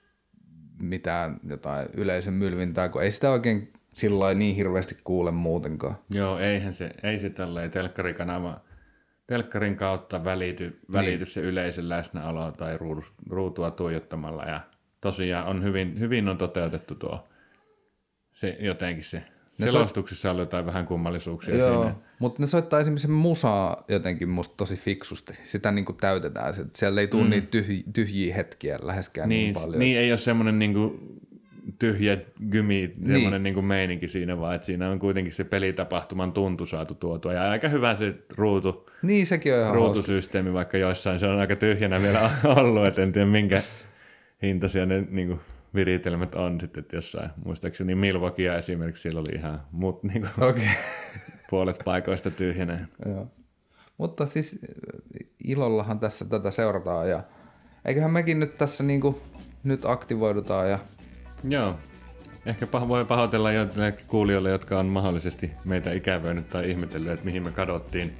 mitään jotain yleisen mylvintää, kun ei sitä oikein sillä niin hirveästi kuule muutenkaan. Joo, eihän se, ei se tälleen telkkarikanava, telkkarin kautta välity, välity niin. Se yleisen läsnäolo tai ruutua tuijottamalla, ja tosiaan on hyvin, hyvin on toteutettu tuo, se jotenkin se, ne selostuksessa so... oli jotain vähän kummallisuuksia. Joo, siinä. Mutta ne soittaa esimerkiksi musaa jotenkin musta tosi fiksusti. Sitä niin kuin täytetään, että siellä ei tule mm. niitä tyhjiä, tyhjiä hetkiä läheskään niin, niin paljon. Niin, ei ole semmoinen niin kuin tyhjä gymi, semmoinen niin. niin meininki siinä, vaan että siinä on kuitenkin se pelitapahtuman tuntu saatu tuotua. Ja aika hyvä se ruutu, niin, sekin on ihan ruutusysteemi, vaikka joissain se on aika tyhjänä vielä ollut, että en tiedä minkä hintaisia ne niin kuin viritelmät on sitten, että jossain, muistaakseni Milwaukeea esimerkiksi, siellä oli ihan muut niin kuin, okay. puolet paikoista tyhjenä. Joo. Mutta siis ilollahan tässä tätä seurataan, ja eiköhän mekin nyt tässä niin kuin, nyt aktivoidutaan ja joo. Ehkä pah- voi pahoitella joitain kuulijoille, jotka on mahdollisesti meitä ikävöinyt tai ihmetellyt, että mihin me kadottiin.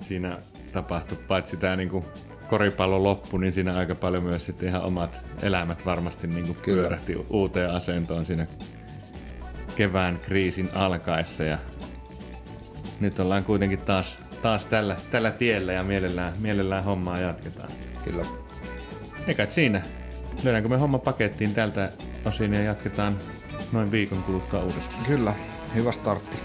Siinä tapahtui paitsi tämä niin koripallon loppu, niin siinä aika paljon myös sitten ihan omat elämät varmasti niin pyörähti uuteen asentoon siinä kevään kriisin alkaessa. Ja nyt ollaan kuitenkin taas, taas tällä, tällä tiellä ja mielellään, mielellään hommaa jatketaan. Kyllä. Eikä siinä. Löydäänkö me homma pakettiin tältä osin ja jatketaan noin viikon kuluttua uudestaan. Kyllä, hyvä startti.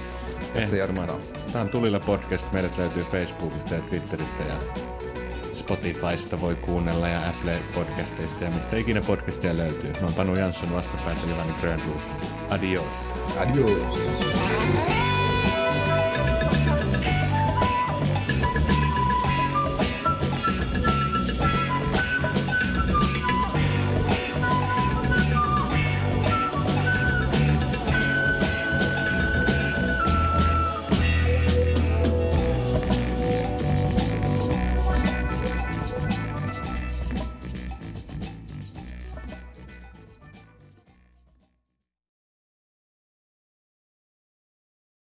Tämä on Tulila Podcast. Meidät löytyy Facebookista ja Twitteristä ja Spotifysta voi kuunnella ja Apple Podcasteista ja mistä ikinä podcastia löytyy. Mä oon Panu Jansson, vastapäätä Johanni Grönruus. Adios. Adios.